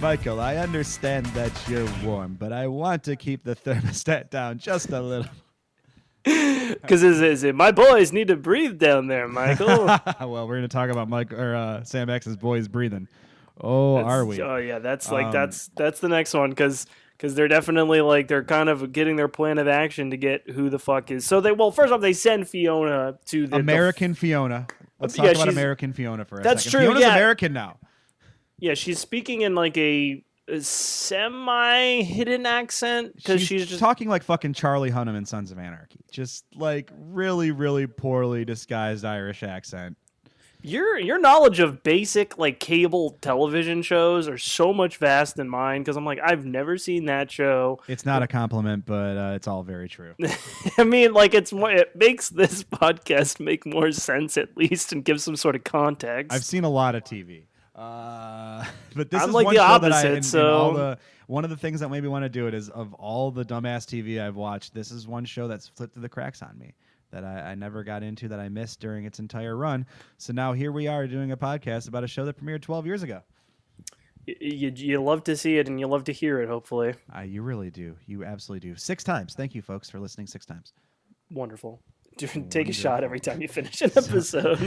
Michael, I understand that you're warm, but I want to keep the thermostat down just a little. Because my boys need to breathe down there, Michael. Well, we're going to talk about Sam X's boys breathing. Oh, are we? Oh, yeah. That's like that's the next one because they're definitely like they're kind of getting their plan of action to get who the fuck is. So first off, they send Fiona to the American Fiona. Let's talk about American Fiona for a second. That's true. Fiona's American now. Yeah, she's speaking in like a semi-hidden accent because she's just talking like fucking Charlie Hunnam in Sons of Anarchy, just like really, really poorly disguised Irish accent. Your knowledge of basic like cable television shows are so much vast than mine because I'm like, I've never seen that show. It's not a compliment, but it's all very true. I mean, like it makes this podcast make more sense at least and give some sort of context. I've seen a lot of TV, but this I'm is like one the opposite. One of the things that made me want to do it is of all the dumbass TV I've watched, this is one show that's flipped through the cracks on me. That I never got into, that I missed during its entire run. So now here we are doing a podcast about a show that premiered 12 years ago. You love to see it and you love to hear it, hopefully. You really do. You absolutely do. 6 times. Thank you, folks, for listening 6 times. Wonderful. Take a shot every time you finish an episode.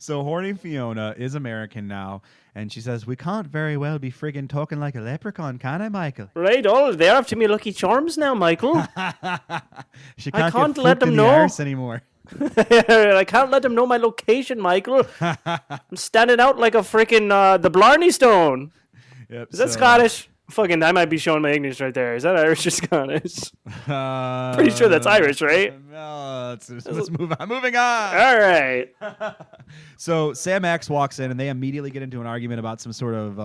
So horny Fiona is American now, and she says, we can't very well be friggin' talking like a leprechaun, can I, Michael? Right, they're after me Lucky Charms now, Michael. I can't let them know. I can't let them know my location, Michael. I'm standing out like a friggin' the Blarney Stone. Yep, is that Scottish? Fucking, I might be showing my ignorance right there. Is that Irish or Scottish? Pretty sure that's Irish, right? No, let's move on. I'm moving on. All right. So Sam Axe walks in, and they immediately get into an argument about some sort of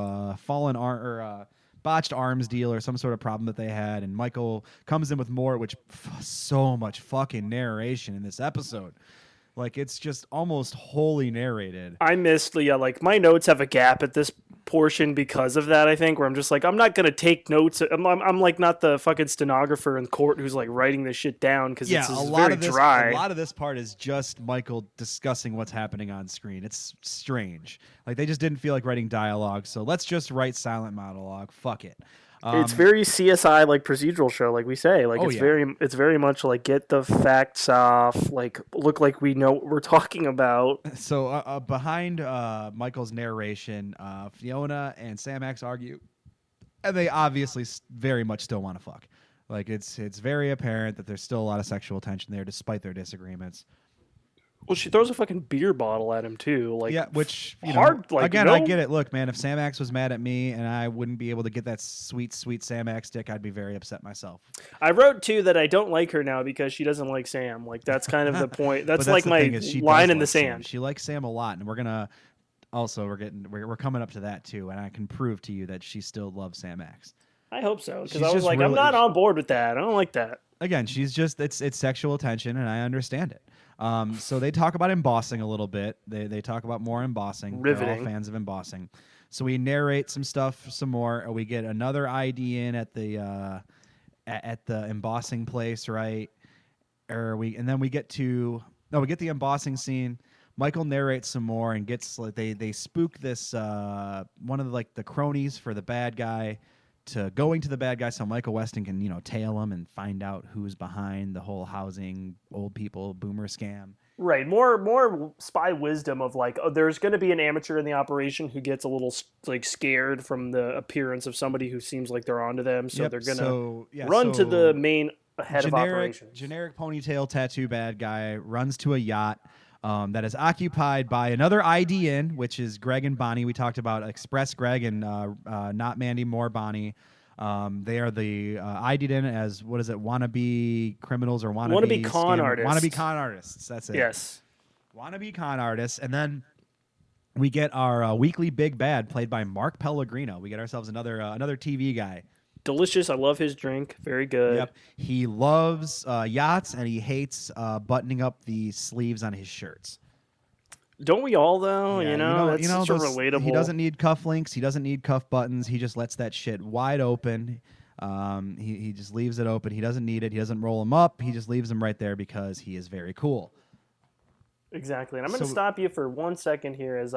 botched arms deal or some sort of problem that they had. And Michael comes in with more, which so much fucking narration in this episode. Like, it's just almost wholly narrated. I missed, like, my notes have a gap at this portion because of that, I think, where I'm just like, I'm not going to take notes. I'm like, not the fucking stenographer in court who's, like, writing this shit down because it's very dry. A lot of this part is just Michael discussing what's happening on screen. It's strange. Like, they just didn't feel like writing dialogue, so let's just write silent monologue. Fuck it. It's very CSI like procedural show, like we say. Like it's very much like get the facts off, like look like we know what we're talking about. So behind Michael's narration, Fiona and Sam Axe argue, and they obviously very much still want to fuck. Like it's very apparent that there's still a lot of sexual tension there, despite their disagreements. Well, she throws a fucking beer bottle at him too. Like, yeah, which you hard. Know, like, again, you know? I get it. Look, man, if Sam Axe was mad at me and I wouldn't be able to get that sweet, sweet Sam Axe dick, I'd be very upset myself. I wrote too that I don't like her now because she doesn't like Sam. Like that's kind of the point. That's like my line in the sand. She likes Sam a lot, and we're coming up to that too, and I can prove to you that she still loves Sam Axe. I hope so, because I was like, really, I'm not on board with that. I don't like that. Again, she's just it's sexual tension, and I understand it. So they talk about embossing a little bit. They talk about more embossing. Riveting. They're all fans of embossing. So we narrate some stuff, some more, and we get another ID in at the embossing place, right? We get the embossing scene. Michael narrates some more and gets like they spook this one of the, like the cronies for the bad guy to going to the bad guy so Michael Weston can, tail him and find out who's behind the whole housing old people boomer scam. Right. More spy wisdom of like, oh, there's going to be an amateur in the operation who gets a little like scared from the appearance of somebody who seems like they're onto them. So they're going to run to the main head of operations. Generic ponytail tattoo bad guy runs to a yacht that is occupied by another IDN, which is Greg and Bonnie. We talked about Express Greg and not Mandy Moore Bonnie. They are the IDN as, what is it, wannabe criminals or wannabe con artists. Wannabe con artists, that's it. Yes. Wannabe con artists. And then we get our weekly big bad played by Mark Pellegrino. We get ourselves another TV guy. Delicious. I love his drink. Very good. Yep. He loves yachts and he hates buttoning up the sleeves on his shirts. Don't we all, though? Yeah, that's such a relatable. He doesn't need cufflinks. He doesn't need cuff buttons. He just lets that shit wide open. He just leaves it open. He doesn't need it. He doesn't roll them up. He just leaves them right there because he is very cool. Exactly. And I'm going to stop you for 1 second here as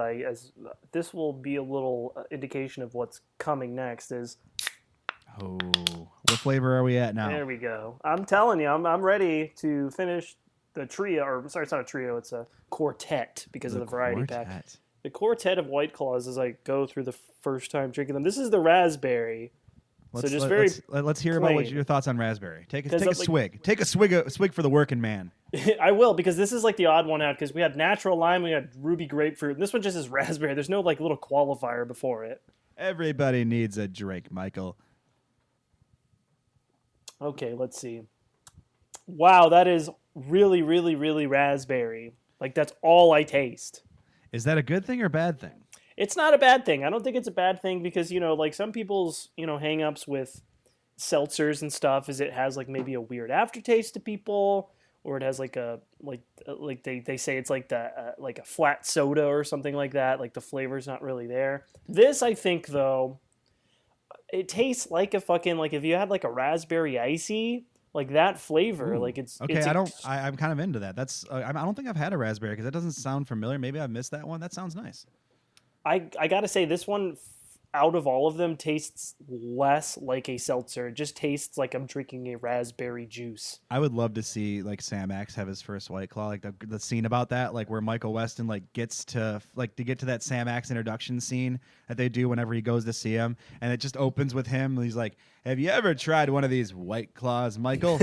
this will be a little indication of what's coming next is... Oh, what flavor are we at now? There we go. I'm telling you, I'm ready to finish the trio. Or sorry, it's not a trio; it's a quartet because of the variety pack. The quartet of White Claws as I go through the first time drinking them. This is the raspberry. Let's hear about your thoughts on raspberry. Take a swig. Take a swig for the working man. I will, because this is like the odd one out because we had natural lime, we had ruby grapefruit, and this one just is raspberry. There's no like little qualifier before it. Everybody needs a drink, Michael. Okay, let's see. Wow, that is really, really, really raspberry. Like, that's all I taste. Is that a good thing or a bad thing? It's not a bad thing. I don't think it's a bad thing because, like some people's, hang-ups with seltzers and stuff is it has, like, maybe a weird aftertaste to people or it has, like, a, like they say it's like the like a flat soda or something like that. Like, the flavor's not really there. This, I think, though... It tastes like a fucking, like if you had like a raspberry icy, like that flavor. Ooh. Like it's okay. I'm kind of into that. That's I don't think I've had a raspberry because that doesn't sound familiar. Maybe I missed that one. That sounds nice. I gotta say this one out of all of them tastes less like a seltzer. It just tastes like I'm drinking a raspberry juice. I would love to see like Sam Axe have his first White Claw. Like the scene about that, like where Michael Weston like gets to like to get to that Sam Axe introduction scene that they do whenever he goes to see him, and it just opens with him. And he's like, "Have you ever tried one of these White Claws, Michael?"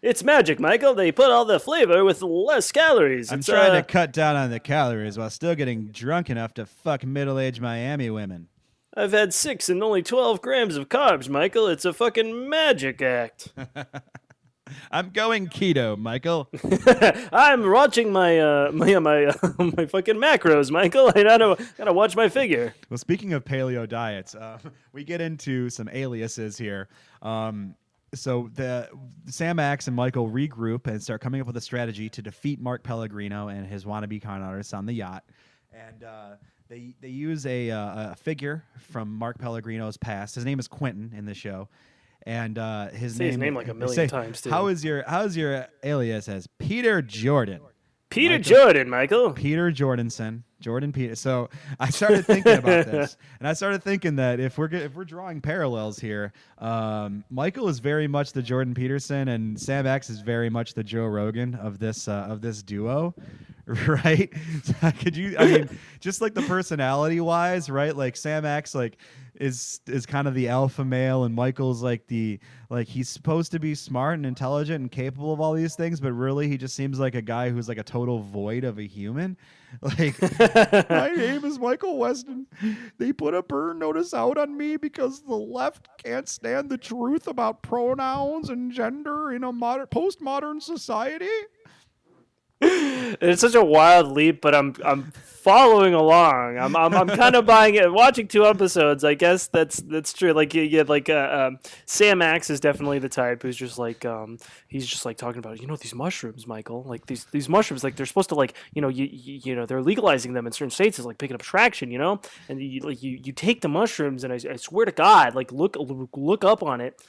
It's magic, Michael. They put all the flavor with less calories. I'm trying to cut down on the calories while still getting drunk enough to fuck middle-aged Miami women. I've had 6 and only 12 grams of carbs, Michael. It's a fucking magic act. I'm going keto, Michael. I'm watching my fucking macros, Michael. I gotta watch my figure. Well, speaking of paleo diets, we get into some aliases here. So the Sam Axe and Michael regroup and start coming up with a strategy to defeat Mark Pellegrino and his wannabe con artists on the yacht, and. They use a figure from Mark Pellegrino's past. His name is Quentin in the show, and his name like a million times too. How's your alias as Peter Jordan? Peter Jordan, Michael. Peter Jordanson Jordan Peterson. So I started thinking about this, and I started thinking that if we're drawing parallels here, Michael is very much the Jordan Peterson, and Sam X is very much the Joe Rogan of this duo, right? Just like the personality wise, right? Like Sam X, like. Is kind of the alpha male, and Michael's like he's supposed to be smart and intelligent and capable of all these things, but really he just seems like a guy who's like a total void of a human. Like, my name is Michael Weston. They put a burn notice out on me because the left can't stand the truth about pronouns and gender in a postmodern society. It's such a wild leap, but I'm following along. I'm kind of buying it. Watching two episodes, I guess that's true. Like you get like Sam Axe is definitely the type who's just like he's just like talking about, you know, these mushrooms, Michael. Like these mushrooms, like they're supposed to, like, you know, you know they're legalizing them in certain states. It's like picking up traction, you know. And you take the mushrooms, and I swear to God, like look up on it.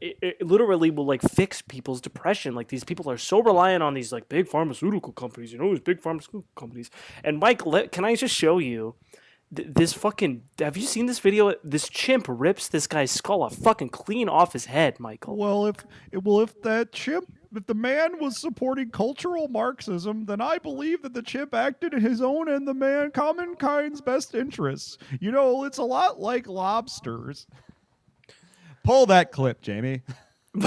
It literally will like fix people's depression. Like these people are so reliant on these like big pharmaceutical companies, you know, these big pharmaceutical companies. And Mike, can I just show you this fucking? Have you seen this video? This chimp rips this guy's skull off, fucking clean off his head, Michael. Well, if the man was supporting cultural Marxism, then I believe that the chimp acted in his own and the man common kind's best interests. You know, it's a lot like lobsters. Pull that clip, Jamie.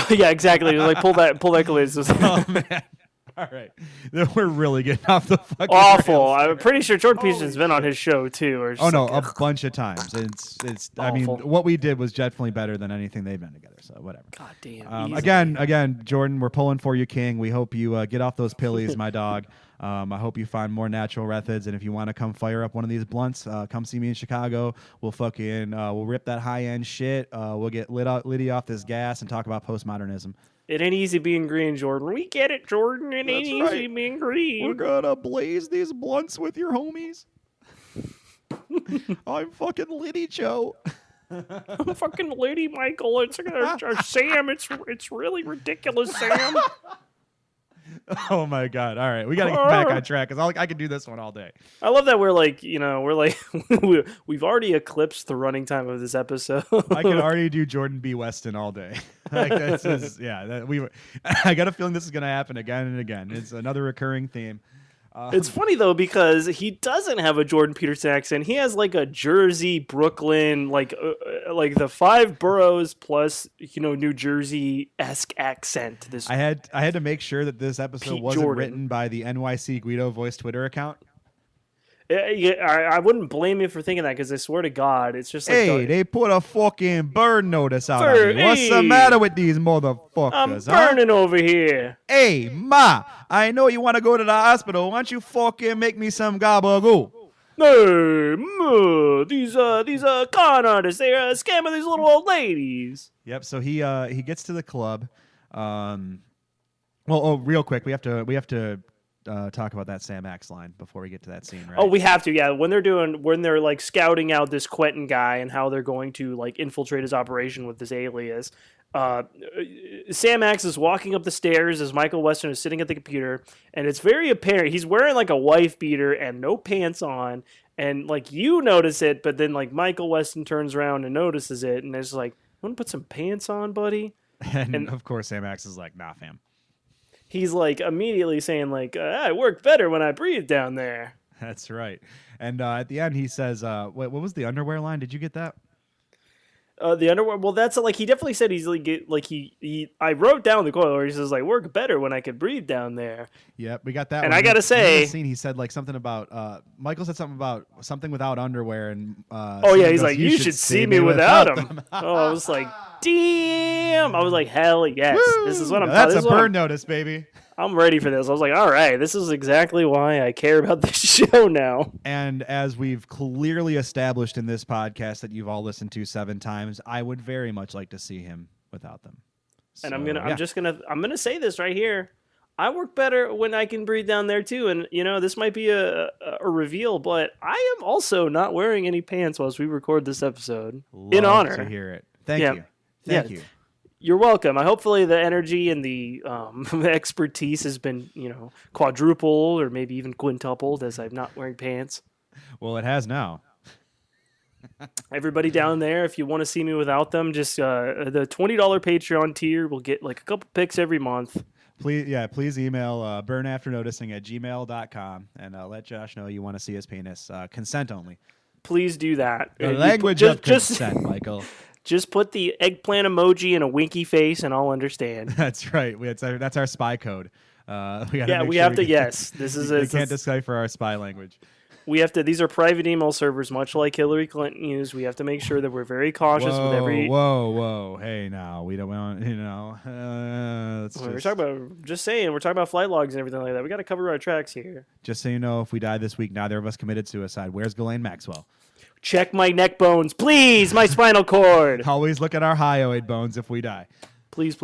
Yeah, exactly. Like pull that clip. Oh man. All right. Then we're really getting off the fucking awful. I'm pretty sure Jordan Peterson's been on his show too. Or oh no, like, a bunch of times. It's awful. I mean, what we did was definitely better than anything they've done together. So whatever. God damn. Again, Jordan, we're pulling for you, King. We hope you get off those pillies, my dog. I hope you find more natural methods, and if you want to come fire up one of these blunts, come see me in Chicago. We'll fucking we'll rip that high end shit. We'll get litty off this gas and talk about postmodernism. It ain't easy being green, Jordan. We get it, Jordan. It ain't easy being green. We're gonna blaze these blunts with your homies. I'm fucking litty, Joe. I'm fucking litty, Michael. It's Sam. It's really ridiculous, Sam. Oh my God! All right, we gotta get back on track because I could do this one all day. I love that we're like we've already eclipsed the running time of this episode. I could already do Jordan B. Weston all day. Like this is I got a feeling this is gonna happen again and again. It's another recurring theme. It's funny though because he doesn't have a Jordan Peterson accent. He has like a Jersey, Brooklyn, like the five boroughs plus, you know, New Jersey-esque accent. This I had to make sure that this episode wasn't written by the NYC Guido Voice Twitter account. I wouldn't blame you for thinking that because I swear to God, it's just like... Hey, they put a fucking burn notice out on me. What's the matter with these motherfuckers? I'm burning over here. Hey, ma, I know you want to go to the hospital. Why don't you fucking make me some gabagool? Hey, ma, these con artists, they're scamming these little old ladies. Yep, so he gets to the club. Real quick, we have to... talk about that Sam Axe line before we get to that scene, right? Oh, we have to, yeah. When they're like scouting out this Quentin guy and how they're going to like infiltrate his operation with this alias, Sam Axe is walking up the stairs as Michael Weston is sitting at the computer, and it's very apparent he's wearing like a wife beater and no pants on, and like you notice it, but then like Michael Weston turns around and notices it, and it's like, "Want to put some pants on, buddy?" And of course, Sam Axe is like, "Nah, fam." He's like immediately saying like, I work better when I breathe down there. That's right. And at the end he says, what was the underwear line? Did you get that? The underwear. Well, that's like, he definitely said he's like he I wrote down the quote where he says like, work better when I could breathe down there. Yep, we got that. And one. I got to say, scene, he said like something about Michael said something about something without underwear. And he's like, you should see me without them. Oh, I was like, damn. I was like, hell yes. Woo! This is what I'm talking about. That's a burn notice, baby. I'm ready for this. I was like, all right, this is exactly why I care about this show now. And as we've clearly established in this podcast that you've all listened to 7 times, I would very much like to see him without them. So, and I'm gonna say this right here. I work better when I can breathe down there too. And you know, this might be a reveal, but I am also not wearing any pants whilst we record this episode. Love in honor. To hear it. Thank you. Thank you. You're welcome. Hopefully the energy and the expertise has been, you know, quadrupled or maybe even quintupled as I'm not wearing pants. Well, it has now. Everybody down there, if you want to see me without them, just the $20 Patreon tier will get like a couple picks every month. Please email burnafternoticing@gmail.com and let Josh know you want to see his penis. Consent only. Please do that. The language of consent, Michael. Just put the eggplant emoji and a winky face, and I'll understand. That's right. That's our spy code. We can't decipher our spy language. We have to. These are private email servers, much like Hillary Clinton used. We have to make sure that we're very cautious with every. Whoa! Hey, now we don't. You know, we're talking about. Just saying, we're talking about flight logs and everything like that. We got to cover our tracks here. Just so you know, if we die this week, neither of us committed suicide. Where's Ghislaine Maxwell? Check my neck bones, please. My spinal cord. Always look at our hyoid bones if we die. Please.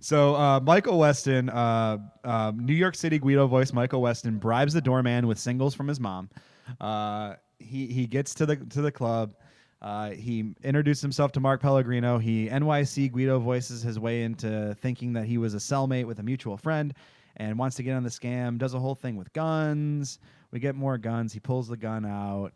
So Michael Weston, New York City Guido voice Michael Weston, bribes the doorman with singles from his mom. He gets to the club. He introduced himself to Mark Pellegrino. He NYC Guido voices his way into thinking that he was a cellmate with a mutual friend and wants to get on the scam, does a whole thing with guns. We get more guns. He pulls the gun out.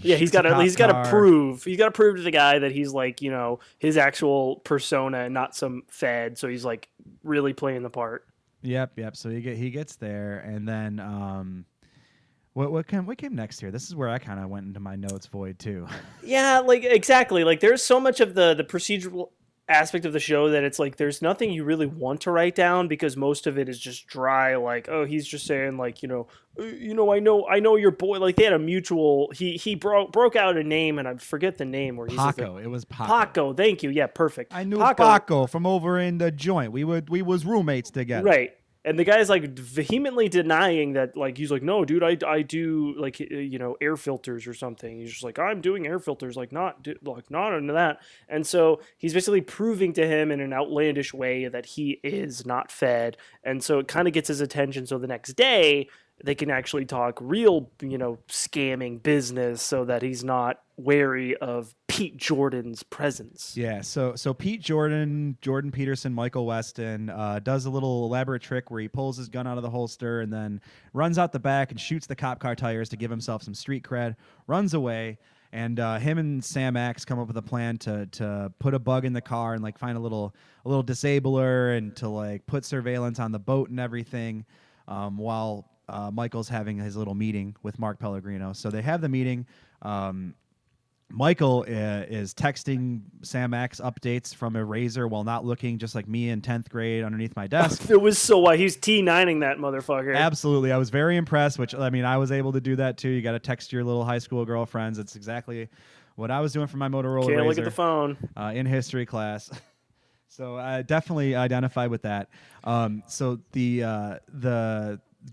He's got to prove to the guy that he's like, you know, his actual persona and not some fad. So he's like really playing the part. Yep. So he gets there, and then what came next here? This is where I kind of went into my notes void too. Yeah, like exactly. Like there's so much of the procedural aspect of the show that it's like there's nothing you really want to write down because most of it is just dry, like, oh, he's just saying like, I know your boy, like they had a mutual, he broke out a name and I forget the name where he's Paco. Like, it was Paco. Thank you. Yeah, perfect. I knew Paco from over in the joint. We was roommates together, right? And the guy's like vehemently denying that, like he's like, no, dude, I do like, you know, air filters or something. He's just like, I'm doing air filters, like not into that. And so he's basically proving to him in an outlandish way that he is not fed. And so it kind of gets his attention. So the next day they can actually talk real, you know, scamming business so that he's not wary of Pete Jordan's presence. Yeah, so Pete Jordan, Jordan Peterson, Michael Weston does a little elaborate trick where he pulls his gun out of the holster and then runs out the back and shoots the cop car tires to give himself some street cred, runs away, and him and Sam Axe come up with a plan to put a bug in the car and like find a little disabler and to like put surveillance on the boat and everything while Michael's having his little meeting with Mark Pellegrino. So they have the meeting. Michael is texting Sam Axe updates from a razor while not looking, just like me in 10th grade underneath my desk. It was so wild. He's T9ing that motherfucker. Absolutely. I was very impressed, which, I mean, I was able to do that too. You got to text your little high school girlfriends. It's exactly what I was doing for my Motorola Razr. Can't look at the phone. In history class. So I definitely identify with that. So the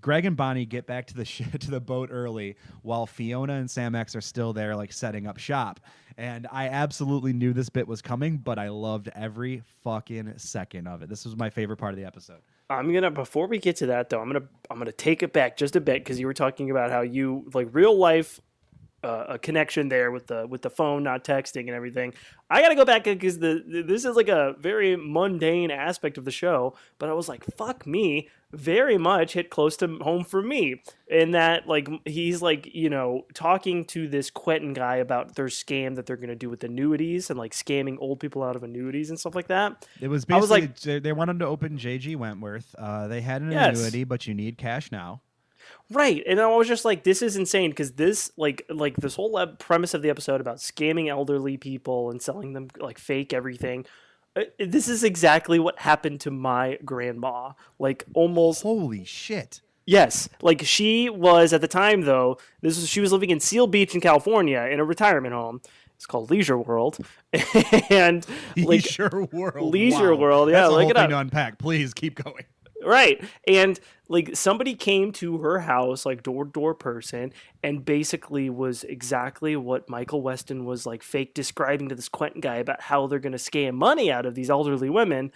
Greg and Bonnie get back to the boat early while Fiona and Sam Axe are still there, like setting up shop. And I absolutely knew this bit was coming, but I loved every fucking second of it. This was my favorite part of the episode. Before we get to that though, I'm gonna take it back just a bit because you were talking about how you like real life a connection there with the phone, not texting and everything. I got to go back because this is like a very mundane aspect of the show, but I was like, fuck me, very much hit close to home for me. And that like, he's like, you know, talking to this Quentin guy about their scam that they're going to do with annuities and like scamming old people out of annuities and stuff like that. It was basically, they wanted to open JG Wentworth. They had an annuity, but you need cash now. Right, and I was just like, this is insane because this like this whole premise of the episode about scamming elderly people and selling them like fake everything, this is exactly what happened to my grandma. Like almost holy shit. Yes, like she was at the time though, she was living in Seal Beach in California in a retirement home. It's called Leisure World, and like Leisure World. Yeah, that's a whole thing to unpack. Please keep going. Right. And like somebody came to her house, like door person, and basically was exactly what Michael Weston was like fake describing to this Quentin guy about how they're going to scam money out of these elderly women.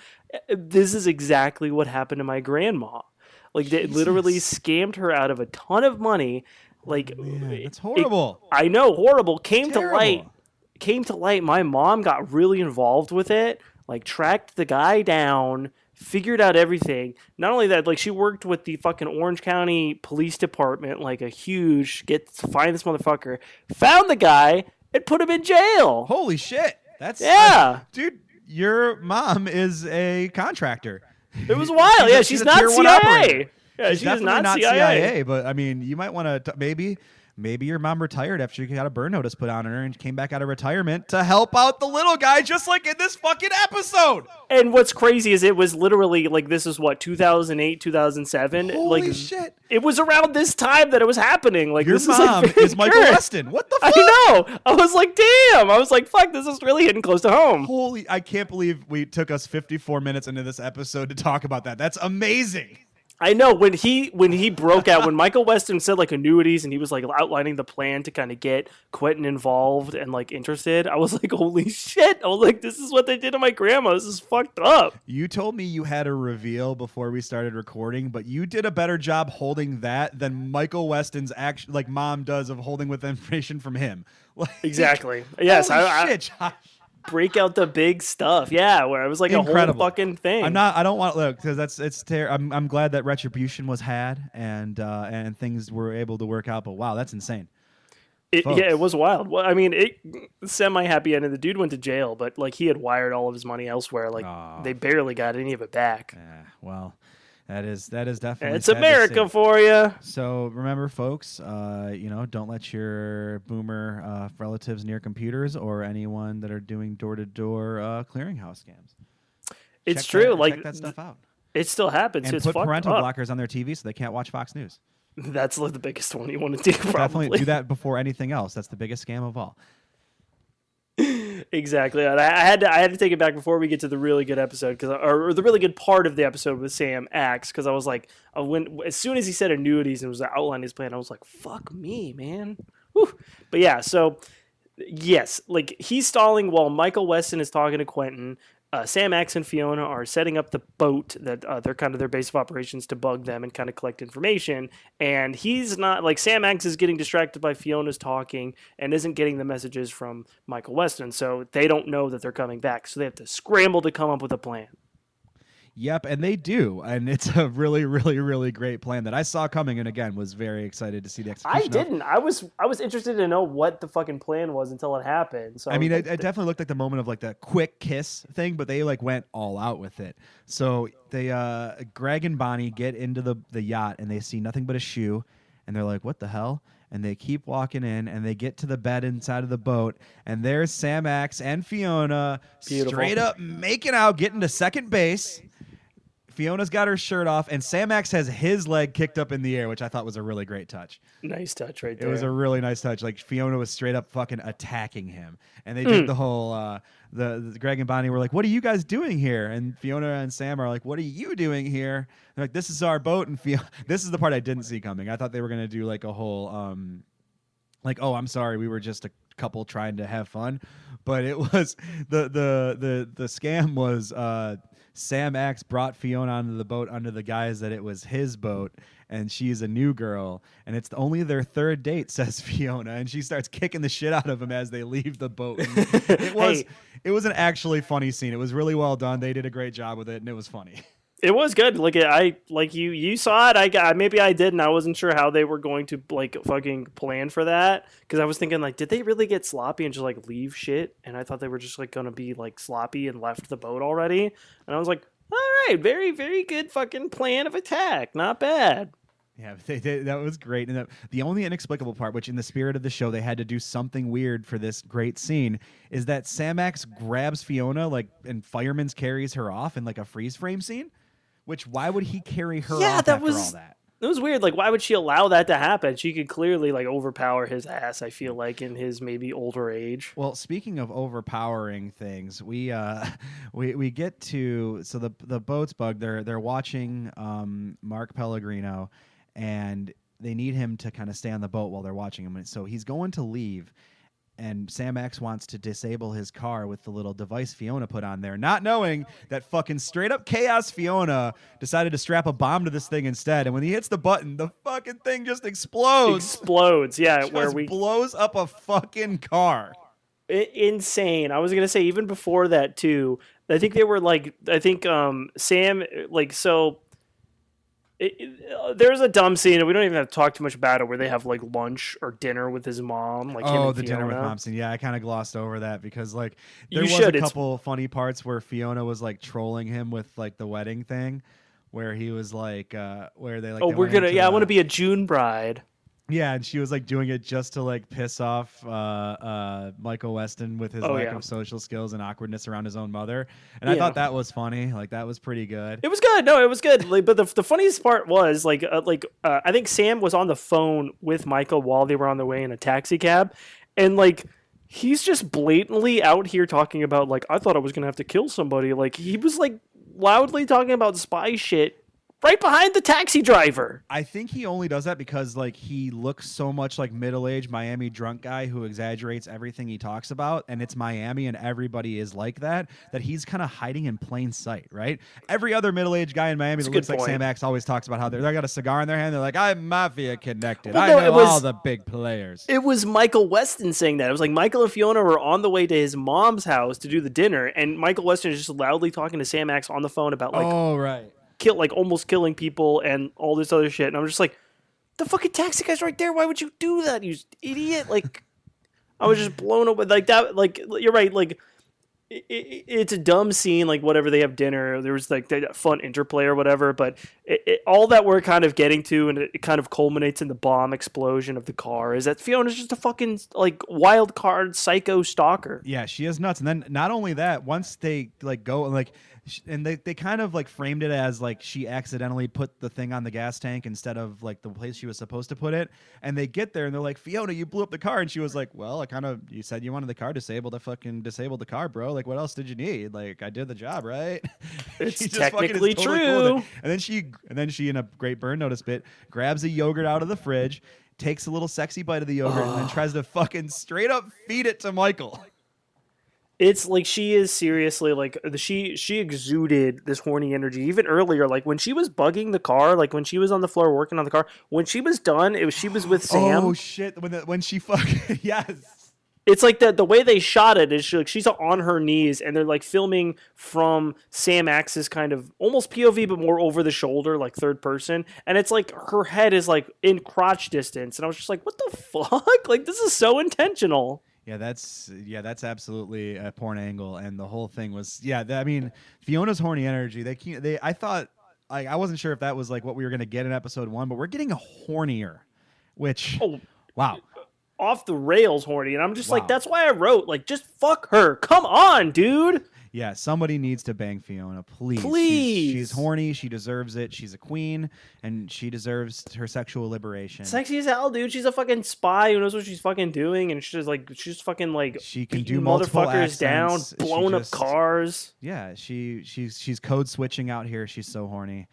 This is exactly what happened to my grandma. Like they literally scammed her out of a ton of money. Like it's horrible. I know. Horrible. Came to light. My mom got really involved with it, like tracked the guy down, figured out everything. Not only that, like, she worked with the fucking Orange County Police Department, like a huge, find this motherfucker, found the guy, and put him in jail. Holy shit. That's, yeah. Dude, your mom is a contractor. It was wild. Yeah, she's not CIA. Yeah, she's not CIA, but I mean, you might want to maybe your mom retired after she got a burn notice put on her and came back out of retirement to help out the little guy, just like in this fucking episode. And what's crazy is it was literally like, this is what, 2008, 2007. Holy shit. It was around this time that it was happening. Like, your mom is Michael Weston. What the fuck? I know. I was like, damn. I was like, fuck, this is really hitting close to home. Holy, I can't believe we took us 54 minutes into this episode to talk about that. That's amazing. I know when he broke out, when Michael Weston said like annuities and he was like outlining the plan to kind of get Quentin involved and like interested, I was like, holy shit. I was like, this is what they did to my grandma. This is fucked up. You told me you had a reveal before we started recording, but you did a better job holding that than Michael Weston's action, like mom does, of holding with information from him. Like, exactly. Yes. Holy shit, Josh. Break out the big stuff, yeah. Where I was like, incredible. A whole fucking thing. I don't want to look because it's terrible. I'm glad that retribution was had and things were able to work out. But wow, that's insane. It was wild. Well, I mean, it semi happy ending. The dude went to jail, but like he had wired all of his money elsewhere. Like they barely got any of it back. Yeah, well, that is definitely it's America for you. So remember, folks, don't let your boomer relatives near computers or anyone that are doing door-to-door clearinghouse scams. It's true. Check that stuff out. It still happens. And it's put parental blockers on their TV so they can't watch Fox News. That's like the biggest one you want to do. Probably. Definitely do that before anything else. That's the biggest scam of all. Exactly. I had to take it back before we get to the really good episode, or the really good part of the episode with Sam Axe, because I was like, as soon as he said annuities and was outlining his plan, I was like, fuck me, man. Whew. But yeah, so yes, like he's stalling while Michael Weston is talking to Quentin. Sam Axe and Fiona are setting up the boat that they're kind of their base of operations to bug them and kind of collect information. And he's not like Sam Axe is getting distracted by Fiona's talking and isn't getting the messages from Michael Weston. So they don't know that they're coming back. So they have to scramble to come up with a plan. Yep. And they do. And it's a really, really, really great plan that I saw coming. And again, was very excited to see the execution. I didn't. I was interested to know what the fucking plan was until it happened. So I mean, it definitely looked like the moment of like the quick kiss thing, but they like went all out with it. So they, Greg and Bonnie get into the yacht and they see nothing but a shoe and they're like, what the hell? And they keep walking in and they get to the bed inside of the boat. And there's Sam Axe and Fiona straight up making out, getting to second base. Fiona's got her shirt off, and Sam Axe has his leg kicked up in the air, which I thought was a really great touch. Nice touch right there. It was a really nice touch. Like, Fiona was straight up fucking attacking him. And they did the whole, the Greg and Bonnie were like, what are you guys doing here? And Fiona and Sam are like, what are you doing here? They're like, this is our boat. And Fiona, this is the part I didn't see coming. I thought they were going to do like a whole, oh, I'm sorry, we were just a couple trying to have fun. But it was, the scam was, Sam Axe brought Fiona onto the boat under the guise that it was his boat, and she's a new girl, and it's only their third date, says Fiona, and she starts kicking the shit out of him as they leave the boat. It was an actually funny scene. It was really well done. They did a great job with it, and it was funny. It was good. Like you saw it. Maybe I didn't. I wasn't sure how they were going to like fucking plan for that, because I was thinking like, did they really get sloppy and just like leave shit? And I thought they were just like going to be like sloppy and left the boat already. And I was like, all right, very very good fucking plan of attack. Not bad. Yeah, they did. That was great. And the only inexplicable part, which in the spirit of the show, they had to do something weird for this great scene, is that Sam Axe grabs Fiona like and fireman's carries her off in like a freeze frame scene. Which, why would he carry her off that after all that? That was weird. Like, why would she allow that to happen? She could clearly, like, overpower his ass, I feel like, in his maybe older age. Well, speaking of overpowering things, we get to... So the boat's bugged. They're watching Mark Pellegrino, and they need him to kind of stay on the boat while they're watching him. And so he's going to leave, and Sam Axe wants to disable his car with the little device Fiona put on there, not knowing that fucking straight up chaos Fiona decided to strap a bomb to this thing instead. And when he hits the button, the fucking thing just explodes. Yeah. Just where we blows up a fucking car. Insane. I was going to say, even before that too, I think they were like, I think Sam, like, so there's a dumb scene, and we don't even have to talk too much about it, where they have like lunch or dinner with his mom. Like, oh, the dinner with Thompson. Yeah, I kind of glossed over that because like there was a couple funny parts where Fiona was like trolling him with like the wedding thing, where he was like, where they like, oh, we're gonna, yeah, I want to be a June bride. Yeah, and she was like doing it just to like piss off Michael Weston with his lack of social skills and awkwardness around his own mother. And I thought that was funny. Like, that was pretty good. It was good. No, it was good. Like, but the funniest part was like I think Sam was on the phone with Michael while they were on their way in a taxi cab, and like, he's just blatantly out here talking about like, I thought I was gonna have to kill somebody. Like, he was like loudly talking about spy shit right behind the taxi driver. I think he only does that because like he looks so much like middle-aged Miami drunk guy who exaggerates everything he talks about, and it's Miami and everybody is like that, that he's kind of hiding in plain sight, right? Every other middle-aged guy in Miami that looks like Sam Axe always talks about how they got a cigar in their hand. They're like, I'm mafia connected. I know all the big players. It was Michael Weston saying that. It was like Michael and Fiona were on the way to his mom's house to do the dinner, and Michael Weston is just loudly talking to Sam Axe on the phone about like, oh, right, almost killing people and all this other shit. And I'm just like, the fucking taxi guy's right there. Why would you do that, you idiot? Like, I was just blown away. Like that, like, you're right. Like, it's a dumb scene. Like, whatever, they have dinner. There was like that fun interplay or whatever. But all that we're kind of getting to, and it kind of culminates in the bomb explosion of the car, is that Fiona's just a fucking like wild card psycho stalker. Yeah, she is nuts. And then not only that, once they like go and like, and they kind of like framed it as like she accidentally put the thing on the gas tank instead of like the place she was supposed to put it. And they get there and they're like, Fiona, you blew up the car. And she was like, well, you said you wanted the car disabled. I fucking disabled the car, bro. Like, what else did you need? Like, I did the job, right? It's technically totally true. Cool. And then she, in a great burn notice bit, grabs a yogurt out of the fridge, takes a little sexy bite of the yogurt, and then tries to fucking straight up feed it to Michael. It's like, she is seriously like, she exuded this horny energy even earlier. Like when she was bugging the car, like when she was on the floor working on the car, when she was done, she was with Sam. Oh shit! When she fucking yes. It's like the way they shot it is she's on her knees and they're like filming from Sam Axe's kind of almost POV but more over the shoulder, like third person, and it's like her head is like in crotch distance, and I was just like, what the fuck? Like, this is so intentional. Yeah, that's absolutely a porn angle, and the whole thing was I mean, Fiona's horny energy. I thought, like, I wasn't sure if that was like what we were gonna get in episode one, but we're getting hornier, which wow, off the rails horny, and I'm just like, that's why I wrote like, just fuck her, come on, dude. Yeah, somebody needs to bang Fiona, please. Please. She's horny. She deserves it. She's a queen, and she deserves her sexual liberation. Sexy as hell, dude. She's a fucking spy who knows what she's fucking doing, and she's fucking like, she can do multiple motherfuckers accents. Down, blown up cars. Yeah, she's code switching out here. She's so horny.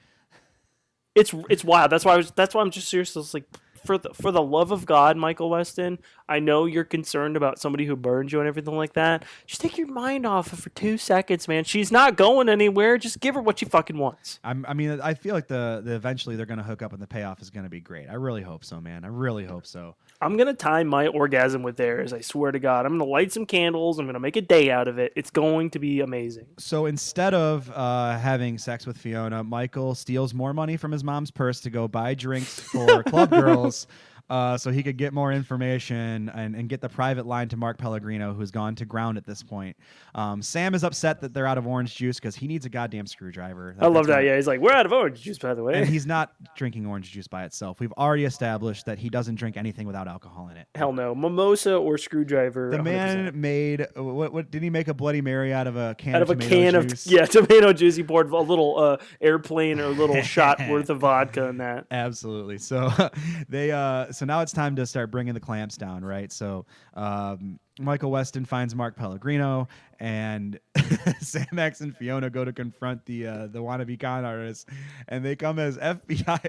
It's wild. That's why I'm just seriously like, for the love of God, Michael Weston, I know you're concerned about somebody who burned you and everything like that. Just take your mind off of her for 2 seconds, man. She's not going anywhere. Just give her what she fucking wants. I mean, I feel like the eventually they're going to hook up and the payoff is going to be great. I really hope so, man. I really hope so. I'm going to time my orgasm with theirs. I swear to God. I'm going to light some candles. I'm going to make a day out of it. It's going to be amazing. So instead of having sex with Fiona, Michael steals more money from his mom's purse to go buy drinks for club girls. So he could get more information and get the private line to Mark Pellegrino, who's gone to ground at this point. Sam is upset that they're out of orange juice because he needs a goddamn screwdriver. I love that. Yeah, he's like, we're out of orange juice, by the way. And he's not drinking orange juice by itself. We've already established that he doesn't drink anything without alcohol in it. Hell no. Mimosa or screwdriver. The 100%. Man made, what did he make a Bloody Mary out of a can of tomato juice? Yeah, tomato juice. He poured a little airplane or a little shot worth of vodka in that. Absolutely. So So now it's time to start bringing the clamps down, right? So Michael Weston finds Mark Pellegrino, and Sam Axe and Fiona go to confront the wannabe con artist, and they come as FBI.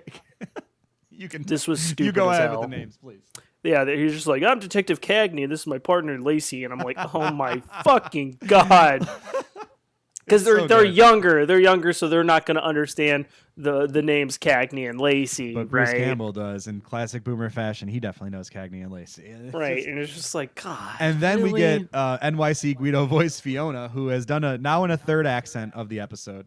You can. This was stupid. You go ahead with the names, please. Yeah, he's just like, I'm Detective Cagney. This is my partner Lacey, and I'm like, oh my fucking God. Because they're younger. They're younger, so they're not going to understand the names Cagney and Lacey. But Bruce Campbell does. In classic Boomer fashion, he definitely knows Cagney and Lacey. And it's just like, God. And then we get NYC Guido voice Fiona, who has done now in a third accent of the episode.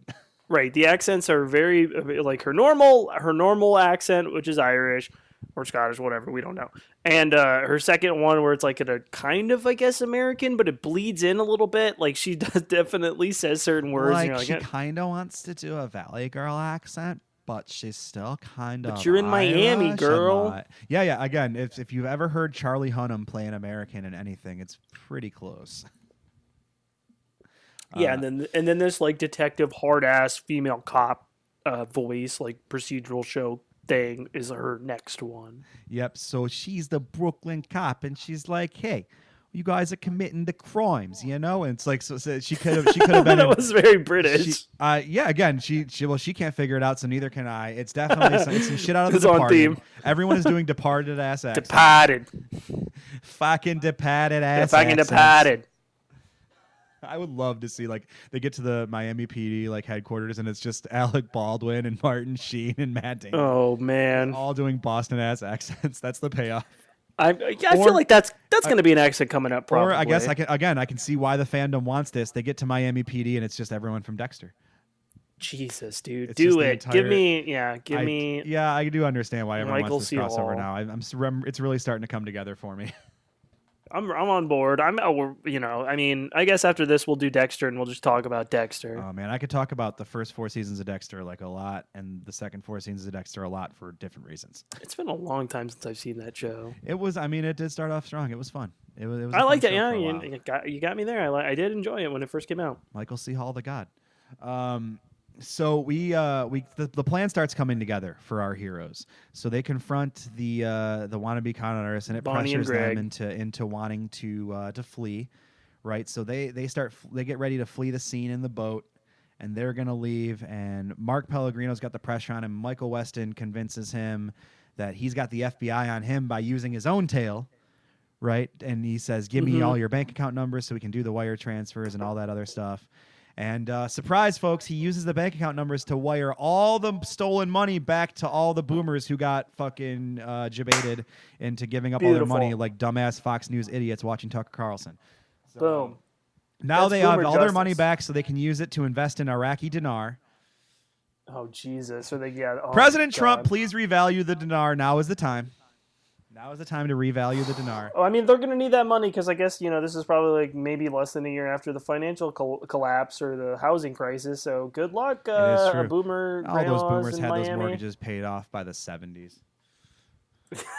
Right. The accents are very, like, her normal accent, which is Irish or Scottish, whatever, we don't know. And her second one where it's like a kind of, I guess, American, but it bleeds in a little bit. Like, she does definitely says certain words. Like, she kind of wants to do a Valley Girl accent, but she's still kind of But you're in Irish, Miami, girl. Yeah. Again, if you've ever heard Charlie Hunnam play an American in anything, it's pretty close. Yeah, and then this like detective hard ass female cop voice, like procedural show thing is her next one. Yep. So she's the Brooklyn cop, and she's like, "Hey, you guys are committing the crimes, you know." And it's like, so she could have been. That was very British. She can't figure it out, so neither can I. It's definitely some shit out of the Departed. Theme. Everyone is doing Departed ass accents. Departed. Fucking Departed ass. Yeah, fucking Departed. I would love to see, like, they get to the Miami PD, like, headquarters, and it's just Alec Baldwin and Martin Sheen and Matt Damon. Oh, man. All doing Boston-ass accents. That's the payoff. I feel like that's going to be an accent coming up, probably. Or I guess, I can see why the fandom wants this. They get to Miami PD, and it's just everyone from Dexter. Jesus, dude. Do it. Give me... Yeah, I do understand why everyone wants this crossover now. It's really starting to come together for me. I'm on board. I guess after this we'll do Dexter and we'll just talk about Dexter. Oh man, I could talk about the first 4 seasons of Dexter like a lot, and the second 4 seasons of Dexter a lot for different reasons. It's been a long time since I've seen that show. It did start off strong. It was fun. It was. I liked it. Yeah, you got me there. I did enjoy it when it first came out. Michael C. Hall, the God. So the plan starts coming together for our heroes. So they confront the wannabe con artist, and it Bonnie pressures and them into wanting to flee, right? So they get ready to flee the scene in the boat, and they're gonna leave. And Mark Pellegrino's got the pressure on him. Michael Weston convinces him that he's got the FBI on him by using his own tail, right? And he says, "Give me all your bank account numbers so we can do the wire transfers and all that other stuff." And surprise, folks, he uses the bank account numbers to wire all the stolen money back to all the boomers who got fucking jebaited into giving up all their money like dumbass Fox News idiots watching Tucker Carlson. So, boom. Now they have all their money back so they can use it to invest in Iraqi dinar. Oh, Jesus. President Trump, please revalue the dinar. Now is the time. Now is the time to revalue the dinar. Oh, I mean, they're going to need that money because I guess, you know, this is probably like maybe less than a year after the financial collapse or the housing crisis. So good luck, boomer. All those boomers had those mortgages paid off by the 70s.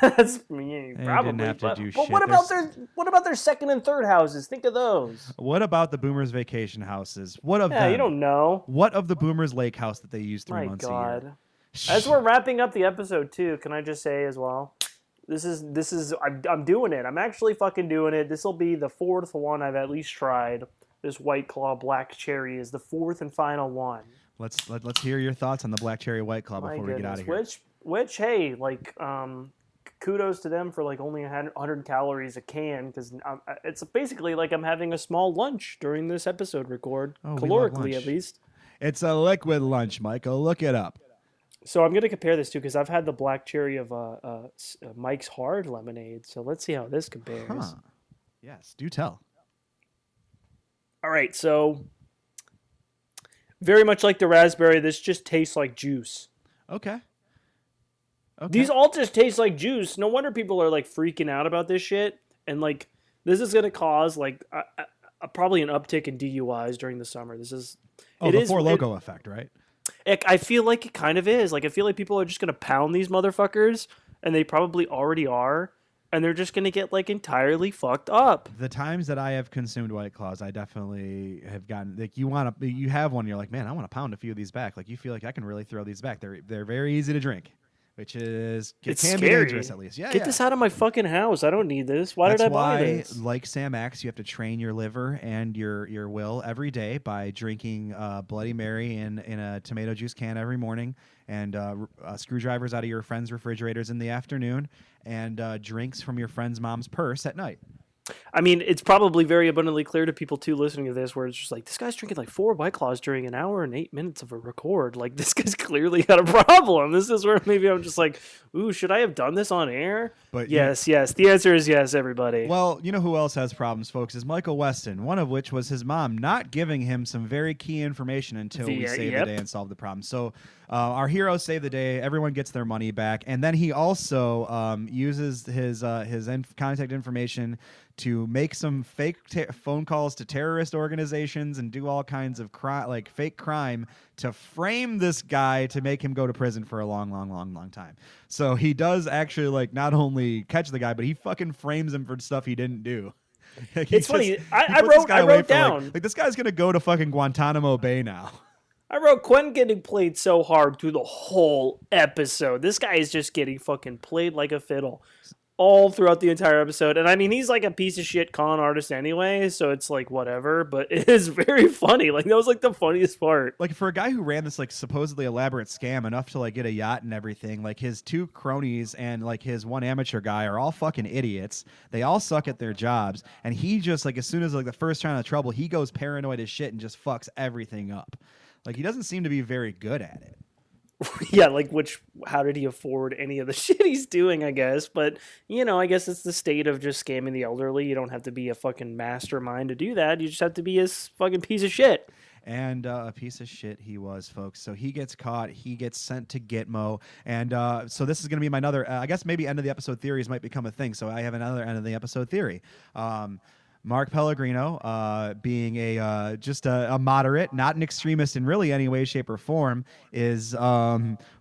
That's me. Probably. What about their second and third houses? Think of those. What about the boomers' vacation houses? What of them? You don't know. What of the boomers' lake house that they used 3 months ago? My God. As we're wrapping up the episode, too, can I just say as well? This is. I'm doing it. I'm actually fucking doing it. This will be the 4th one I've at least tried. This White Claw Black Cherry is the 4th and final one. Let's hear your thoughts on the Black Cherry White Claw before we get out of here. Which hey, like kudos to them for like only 100 calories a can, because it's basically like I'm having a small lunch during this episode record, calorically at least. It's a liquid lunch, Michael. Look it up. So I'm going to compare this, too, because I've had the black cherry of Mike's Hard Lemonade. So let's see how this compares. Huh. Yes, do tell. All right, so very much like the raspberry, this just tastes like juice. Okay. These all just taste like juice. No wonder people are, like, freaking out about this shit. And, like, this is going to cause, like, probably an uptick in DUIs during the summer. This is... Oh, the Four Loko effect, right? I feel like it kind of is. Like, I feel like people are just going to pound these motherfuckers, and they probably already are, and they're just going to get, like, entirely fucked up. The times that I have consumed White Claws, I definitely have gotten, like, you have one, you're like, man, I want to pound a few of these back. Like, you feel like I can really throw these back. They're very easy to drink, which is, it's scary. Be dangerous, at least. Yeah, get this out of my fucking house. I don't need this. Why did I buy this? Like Sam Axe, you have to train your liver and your will every day by drinking Bloody Mary in a tomato juice can every morning, and screwdrivers out of your friends' refrigerators in the afternoon, and drinks from your friend's mom's purse at night. I mean, it's probably very abundantly clear to people, too, listening to this, where it's just like, this guy's drinking like 4 White Claws during an hour and 8 minutes of a record. Like, this guy's clearly got a problem. This is where maybe I'm just like, ooh, should I have done this on air? But yes. The answer is yes, everybody. Well, you know who else has problems, folks, is Michael Weston, one of which was his mom not giving him some very key information until we save the day and solve the problem. So our hero saved the day. Everyone gets their money back. And then he also uses his contact information to make some fake phone calls to terrorist organizations and do all kinds of fake crime to frame this guy to make him go to prison for a long, long, long, long time. So he does actually not only catch the guy, but he fucking frames him for stuff he didn't do. Like, it's funny. I wrote down this guy's going to go to fucking Guantanamo Bay now. I wrote Quentin getting played so hard through the whole episode. This guy is just getting fucking played like a fiddle all throughout the entire episode. And I mean, he's like a piece of shit con artist anyway, so it's like whatever, but it is very funny. Like, that was like the funniest part. Like, for a guy who ran this like supposedly elaborate scam enough to like get a yacht and everything, like his 2 cronies and like his 1 amateur guy are all fucking idiots. They all suck at their jobs, and he just like, as soon as like the first round of trouble, he goes paranoid as shit and just fucks everything up. Like, he doesn't seem to be very good at it. Yeah, like, how did he afford any of the shit he's doing, I guess? But, you know, I guess it's the state of just scamming the elderly. You don't have to be a fucking mastermind to do that. You just have to be a fucking piece of shit. And a piece of shit he was, folks. So he gets caught. He gets sent to Gitmo. And so this is going to be my another, I guess maybe end of the episode theories might become a thing. So I have another end of the episode theory. Mark Pellegrino, being just a moderate, not an extremist in really any way, shape, or form, is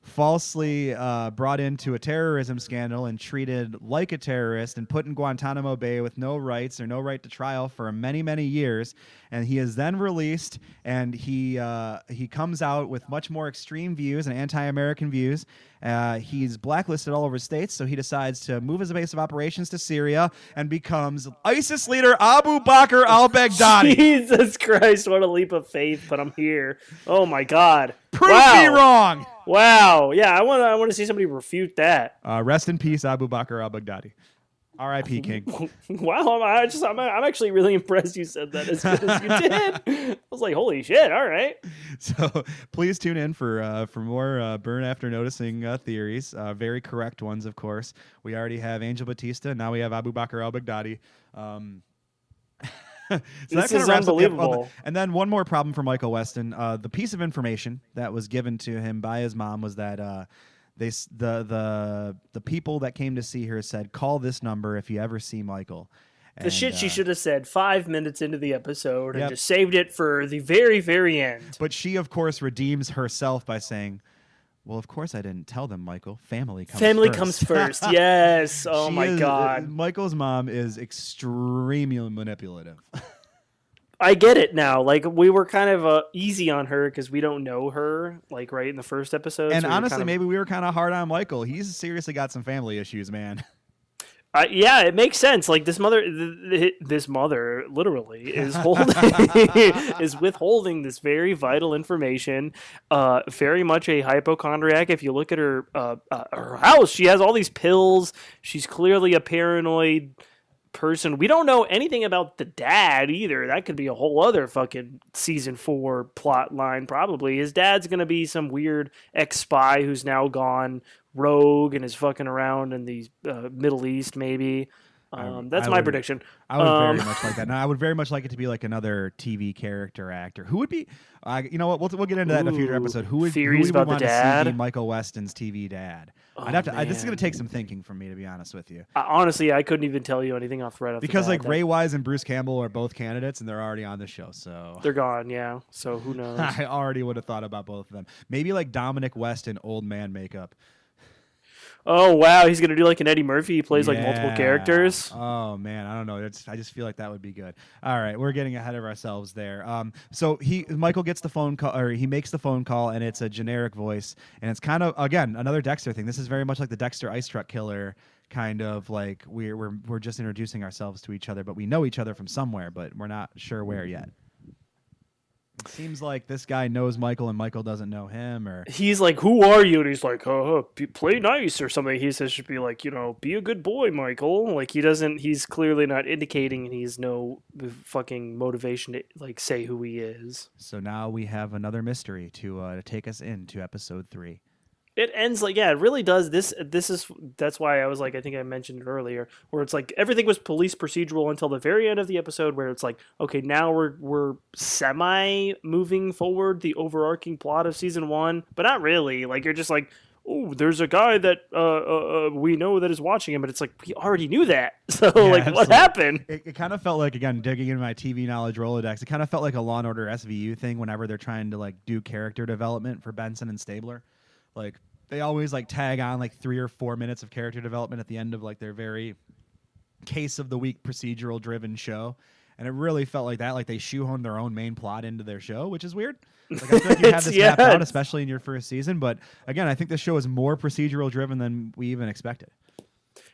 falsely brought into a terrorism scandal and treated like a terrorist and put in Guantanamo Bay with no rights or no right to trial for many, many years. And he is then released, and he comes out with much more extreme views and anti-American views. He's blacklisted all over states, so he decides to move his base of operations to Syria and becomes ISIS leader Abu Bakr al-Baghdadi. Jesus Christ, what a leap of faith, but I'm here. Oh, my God. Prove me wrong. Wow. Yeah, I want to see somebody refute that. Rest in peace, Abu Bakr al-Baghdadi. R.I.P. King. Wow, I'm actually really impressed you said that as good as you did. I was like, holy shit! All right. So please tune in for more Burn After Noticing theories, very correct ones, of course. We already have Angel Batista. Now we have Abu Bakr al-Baghdadi. So this is unbelievable. And then one more problem for Michael Weston: the piece of information that was given to him by his mom was that. The people that came to see her said, call this number if you ever see Michael. And, the shit she should have said 5 minutes into the episode and just saved it for the very, very end. But she, of course, redeems herself by saying, well, of course I didn't tell them, Michael. Family comes first. Yes. Oh, my God. Michael's mom is extremely manipulative. I get it now. Like, we were kind of easy on her because we don't know her, like, right in the first episode. And so honestly, maybe we were kind of hard on Michael. He's seriously got some family issues, man. Yeah, it makes sense. Like, this mother literally is withholding this very vital information. Very much a hypochondriac. If you look at her house, she has all these pills. She's clearly a paranoid person. We don't know anything about the dad either. That could be a whole other fucking season 4 plot line, probably. His dad's gonna be some weird ex-spy who's now gone rogue and is fucking around in the Middle East, maybe. That's my prediction. I would very much like that. No, I would very much like it to be like another TV character actor. Who would be? You know what? We'll get into that in a future episode. Who would want to see Michael Weston's TV dad? Oh, I'd have to. This is going to take some thinking from me, to be honest with you. Honestly, I couldn't even tell you anything off the bat. Because Ray Wise and Bruce Campbell are both candidates, and they're already on the show, so they're gone. Yeah. So who knows? I already would have thought about both of them. Maybe like Dominic West in old man makeup. Oh, wow. He's going to do like an Eddie Murphy. He plays like multiple characters. Oh, man. I don't know. I just feel like that would be good. All right. We're getting ahead of ourselves there. So Michael gets the phone call, or he makes the phone call, and it's a generic voice. And it's kind of, again, another Dexter thing. This is very much like the Dexter Ice Truck Killer, kind of like we're just introducing ourselves to each other, but we know each other from somewhere, but we're not sure where yet. It seems like this guy knows Michael and Michael doesn't know him, or he's like, who are you? And he's like, oh, play nice or something. He says, should be like, you know, be a good boy, Michael. Like he doesn't, he's clearly not indicating, and he's no fucking motivation to like say who he is. So now we have another mystery to take us into episode 3. It ends like, yeah, it really does. This is, that's why I was like, I think I mentioned it earlier, where it's like everything was police procedural until the very end of the episode, where it's like, okay, now we're semi moving forward the overarching plot of season 1, but not really. Like you're just like, oh, there's a guy that we know that is watching him, but it's like we already knew that. So yeah, like, absolutely. What happened? It kind of felt like, again, digging into my TV knowledge Rolodex, it kind of felt like a Law and Order SVU thing whenever they're trying to like do character development for Benson and Stabler, like. They always like tag on like 3 or 4 minutes of character development at the end of like their very case of the week procedural driven show. And it really felt like that, like they shoehorned their own main plot into their show, which is weird. Like I feel like you had this mapped out, especially in your first season. But again, I think this show is more procedural driven than we even expected.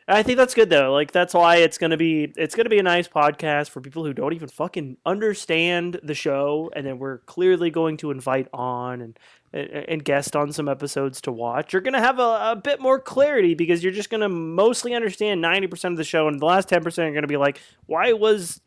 I think that's good though. Like that's why it's gonna be a nice podcast for people who don't even fucking understand the show, and then we're clearly going to invite on and guest on some episodes to watch. You're gonna have a bit more clarity because you're just gonna mostly understand 90% of the show, and the last 10% are gonna be like, why was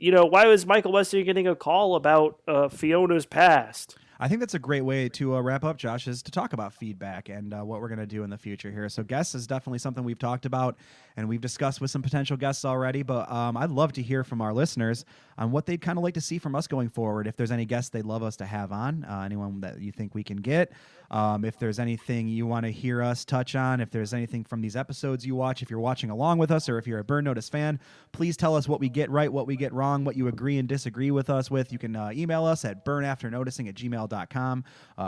Michael Wesley getting a call about Fiona's past? I think that's a great way to wrap up, Josh, is to talk about feedback and what we're going to do in the future here. So guests is definitely something we've talked about and we've discussed with some potential guests already, but I'd love to hear from our listeners on what they'd kind of like to see from us going forward. If there's any guests they'd love us to have on, anyone that you think we can get, if there's anything you want to hear us touch on, if there's anything from these episodes you watch, if you're watching along with us, or if you're a Burn Notice fan, please tell us what we get right, what we get wrong, what you agree and disagree with us with. You can email us at burnafternoticing@gmail.com.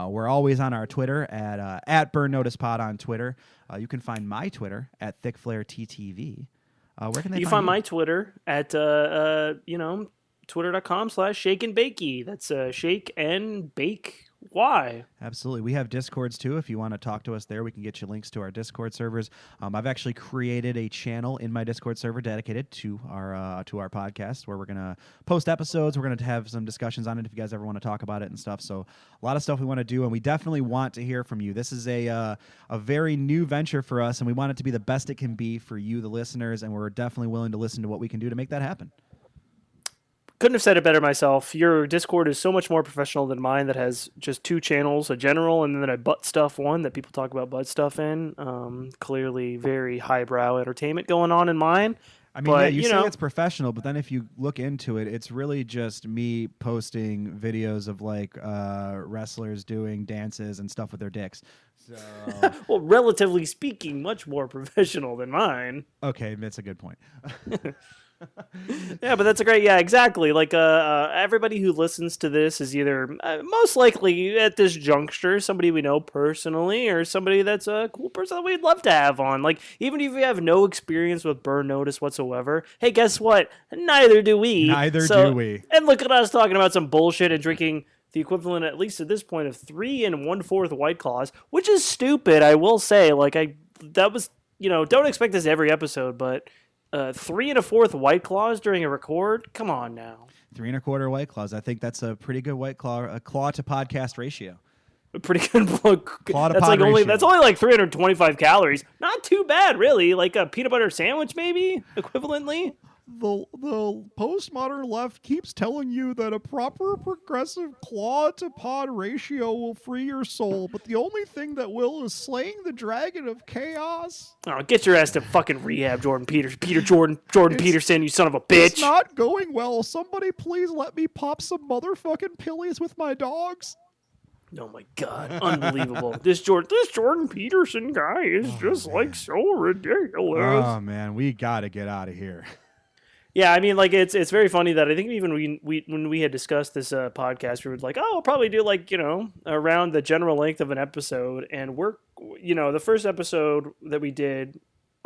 We're always on our Twitter at Burn Notice Pod on Twitter. You can find my Twitter at ThickFlareTTV. Where can they find my Twitter at twitter.com/shakeandbakey. That's shake and bake. Why? Absolutely. We have Discords too. If you want to talk to us there, we can get you links to our Discord servers. I've actually created a channel in my Discord server dedicated to our podcast, where we're going to post episodes. We're going to have some discussions on it if you guys ever want to talk about it and stuff. So a lot of stuff we want to do, and we definitely want to hear from you. This is a very new venture for us, and we want it to be the best it can be for you, the listeners, and we're definitely willing to listen to what we can do to make that happen. Couldn't have said it better myself. Your Discord is so much more professional than mine that has just 2 channels, a general and then a butt stuff one that people talk about butt stuff in. Clearly very highbrow entertainment going on in mine. I mean, but, yeah, you say it's professional, but then if you look into it, it's really just me posting videos of like wrestlers doing dances and stuff with their dicks. So... well, relatively speaking, much more professional than mine. Okay, that's a good point. Yeah, but that's a great, yeah, exactly. Like everybody who listens to this is either most likely at this juncture somebody we know personally, or somebody that's a cool person that we'd love to have on. Like even if you have no experience with Burn Notice whatsoever, hey, guess what? Neither do we. And look at us talking about some bullshit and drinking the equivalent, at least at this point, of 3 1/4 White Claws, which is stupid, I will say. Like don't expect this every episode, but 3 1/4 White Claws during a record? Come on now. 3 1/4 White Claws. I think that's a pretty good White Claw, a claw to podcast ratio. A pretty good claw to pod ratio. That's only like 325 calories. Not too bad, really. Like a peanut butter sandwich, maybe, equivalently. The postmodern left keeps telling you that a proper progressive claw to pod ratio will free your soul, but the only thing that will is slaying the dragon of chaos. Oh, get your ass to fucking rehab, Jordan Peters. Jordan Peterson, you son of a bitch. It's not going well. Somebody please let me pop some motherfucking pillies with my dogs. Oh my God, unbelievable. This Jordan Peterson guy is like so ridiculous. Oh man, we gotta get out of here. Yeah, I mean, like, it's very funny that I think even when we had discussed this podcast, we were like, oh, I'll probably do, like, you know, around the general length of an episode. And we're, you know, the first episode that we did,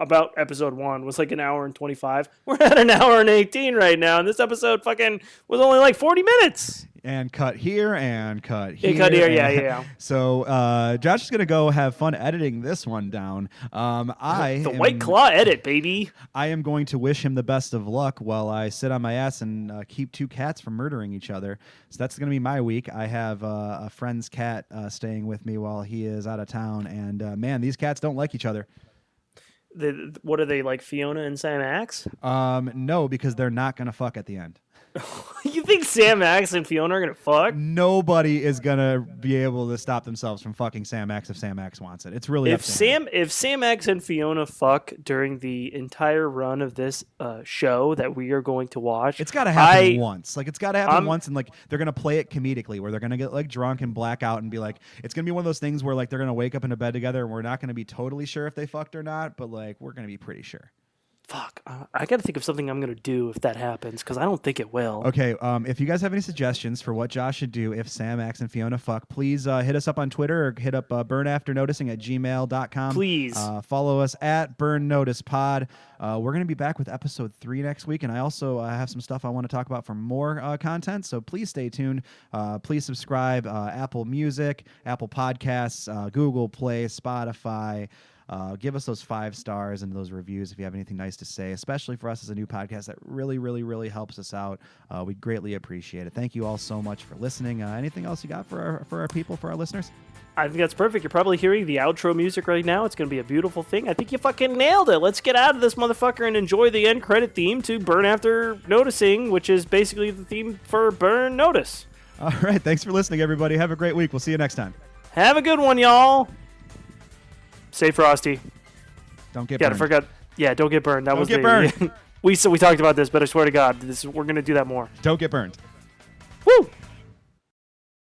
about episode one was like an hour and 25. We're at an hour and 18 right now, and this episode fucking was only like 40 minutes. And cut here, and cut here. Yeah. So Josh is going to go have fun editing this one down. White Claw edit, baby. I am going to wish him the best of luck while I sit on my ass and keep two cats from murdering each other. So that's going to be my week. I have a friend's cat staying with me while he is out of town. And, man, these cats don't like each other. What are they, like Fiona and Sam Axe? No, because they're not going to fuck at the end. You think Sam Axe and Fiona are going to fuck? Nobody is going to be able to stop themselves from fucking Sam Axe if Sam Axe wants it. It's really if Sam Axe and Fiona fuck during the entire run of this show that we are going to watch. It's got to happen once. Like, it's got to happen once, and like they're going to play it comedically where they're going to get like drunk and black out and be like, it's going to be one of those things where like they're going to wake up in a bed together and we're not going to be totally sure if they fucked or not, but like we're going to be pretty sure. Fuck, I got to think of something I'm going to do if that happens, because I don't think it will. Okay, if you guys have any suggestions for what Josh should do if Sam Axe and Fiona fuck, please hit us up on Twitter or hit up burnafternoticing@gmail.com. Please. Follow us at BurnNoticePod. We're going to be back with episode 3 next week, and I also have some stuff I want to talk about for more content, so please stay tuned. Please subscribe. Apple Music, Apple Podcasts, Google Play, Spotify. Give us those 5 stars and those reviews if you have anything nice to say, especially for us as a new podcast. That really, really, really helps us out. We greatly appreciate it. Thank you all so much for listening. Anything else you got for our people, for our listeners? I think that's perfect. You're probably hearing the outro music right now. It's going to be a beautiful thing. I think you fucking nailed it. Let's get out of this motherfucker and enjoy the end credit theme to Burn After Noticing, which is basically the theme for Burn Notice. All right. Thanks for listening, everybody. Have a great week. We'll see you next time. Have a good one, y'all. Stay frosty. Don't get burned. Don't get burned. That don't was get the, burned. We talked about this, but I swear to God, we're gonna do that more. Don't get burned. Woo!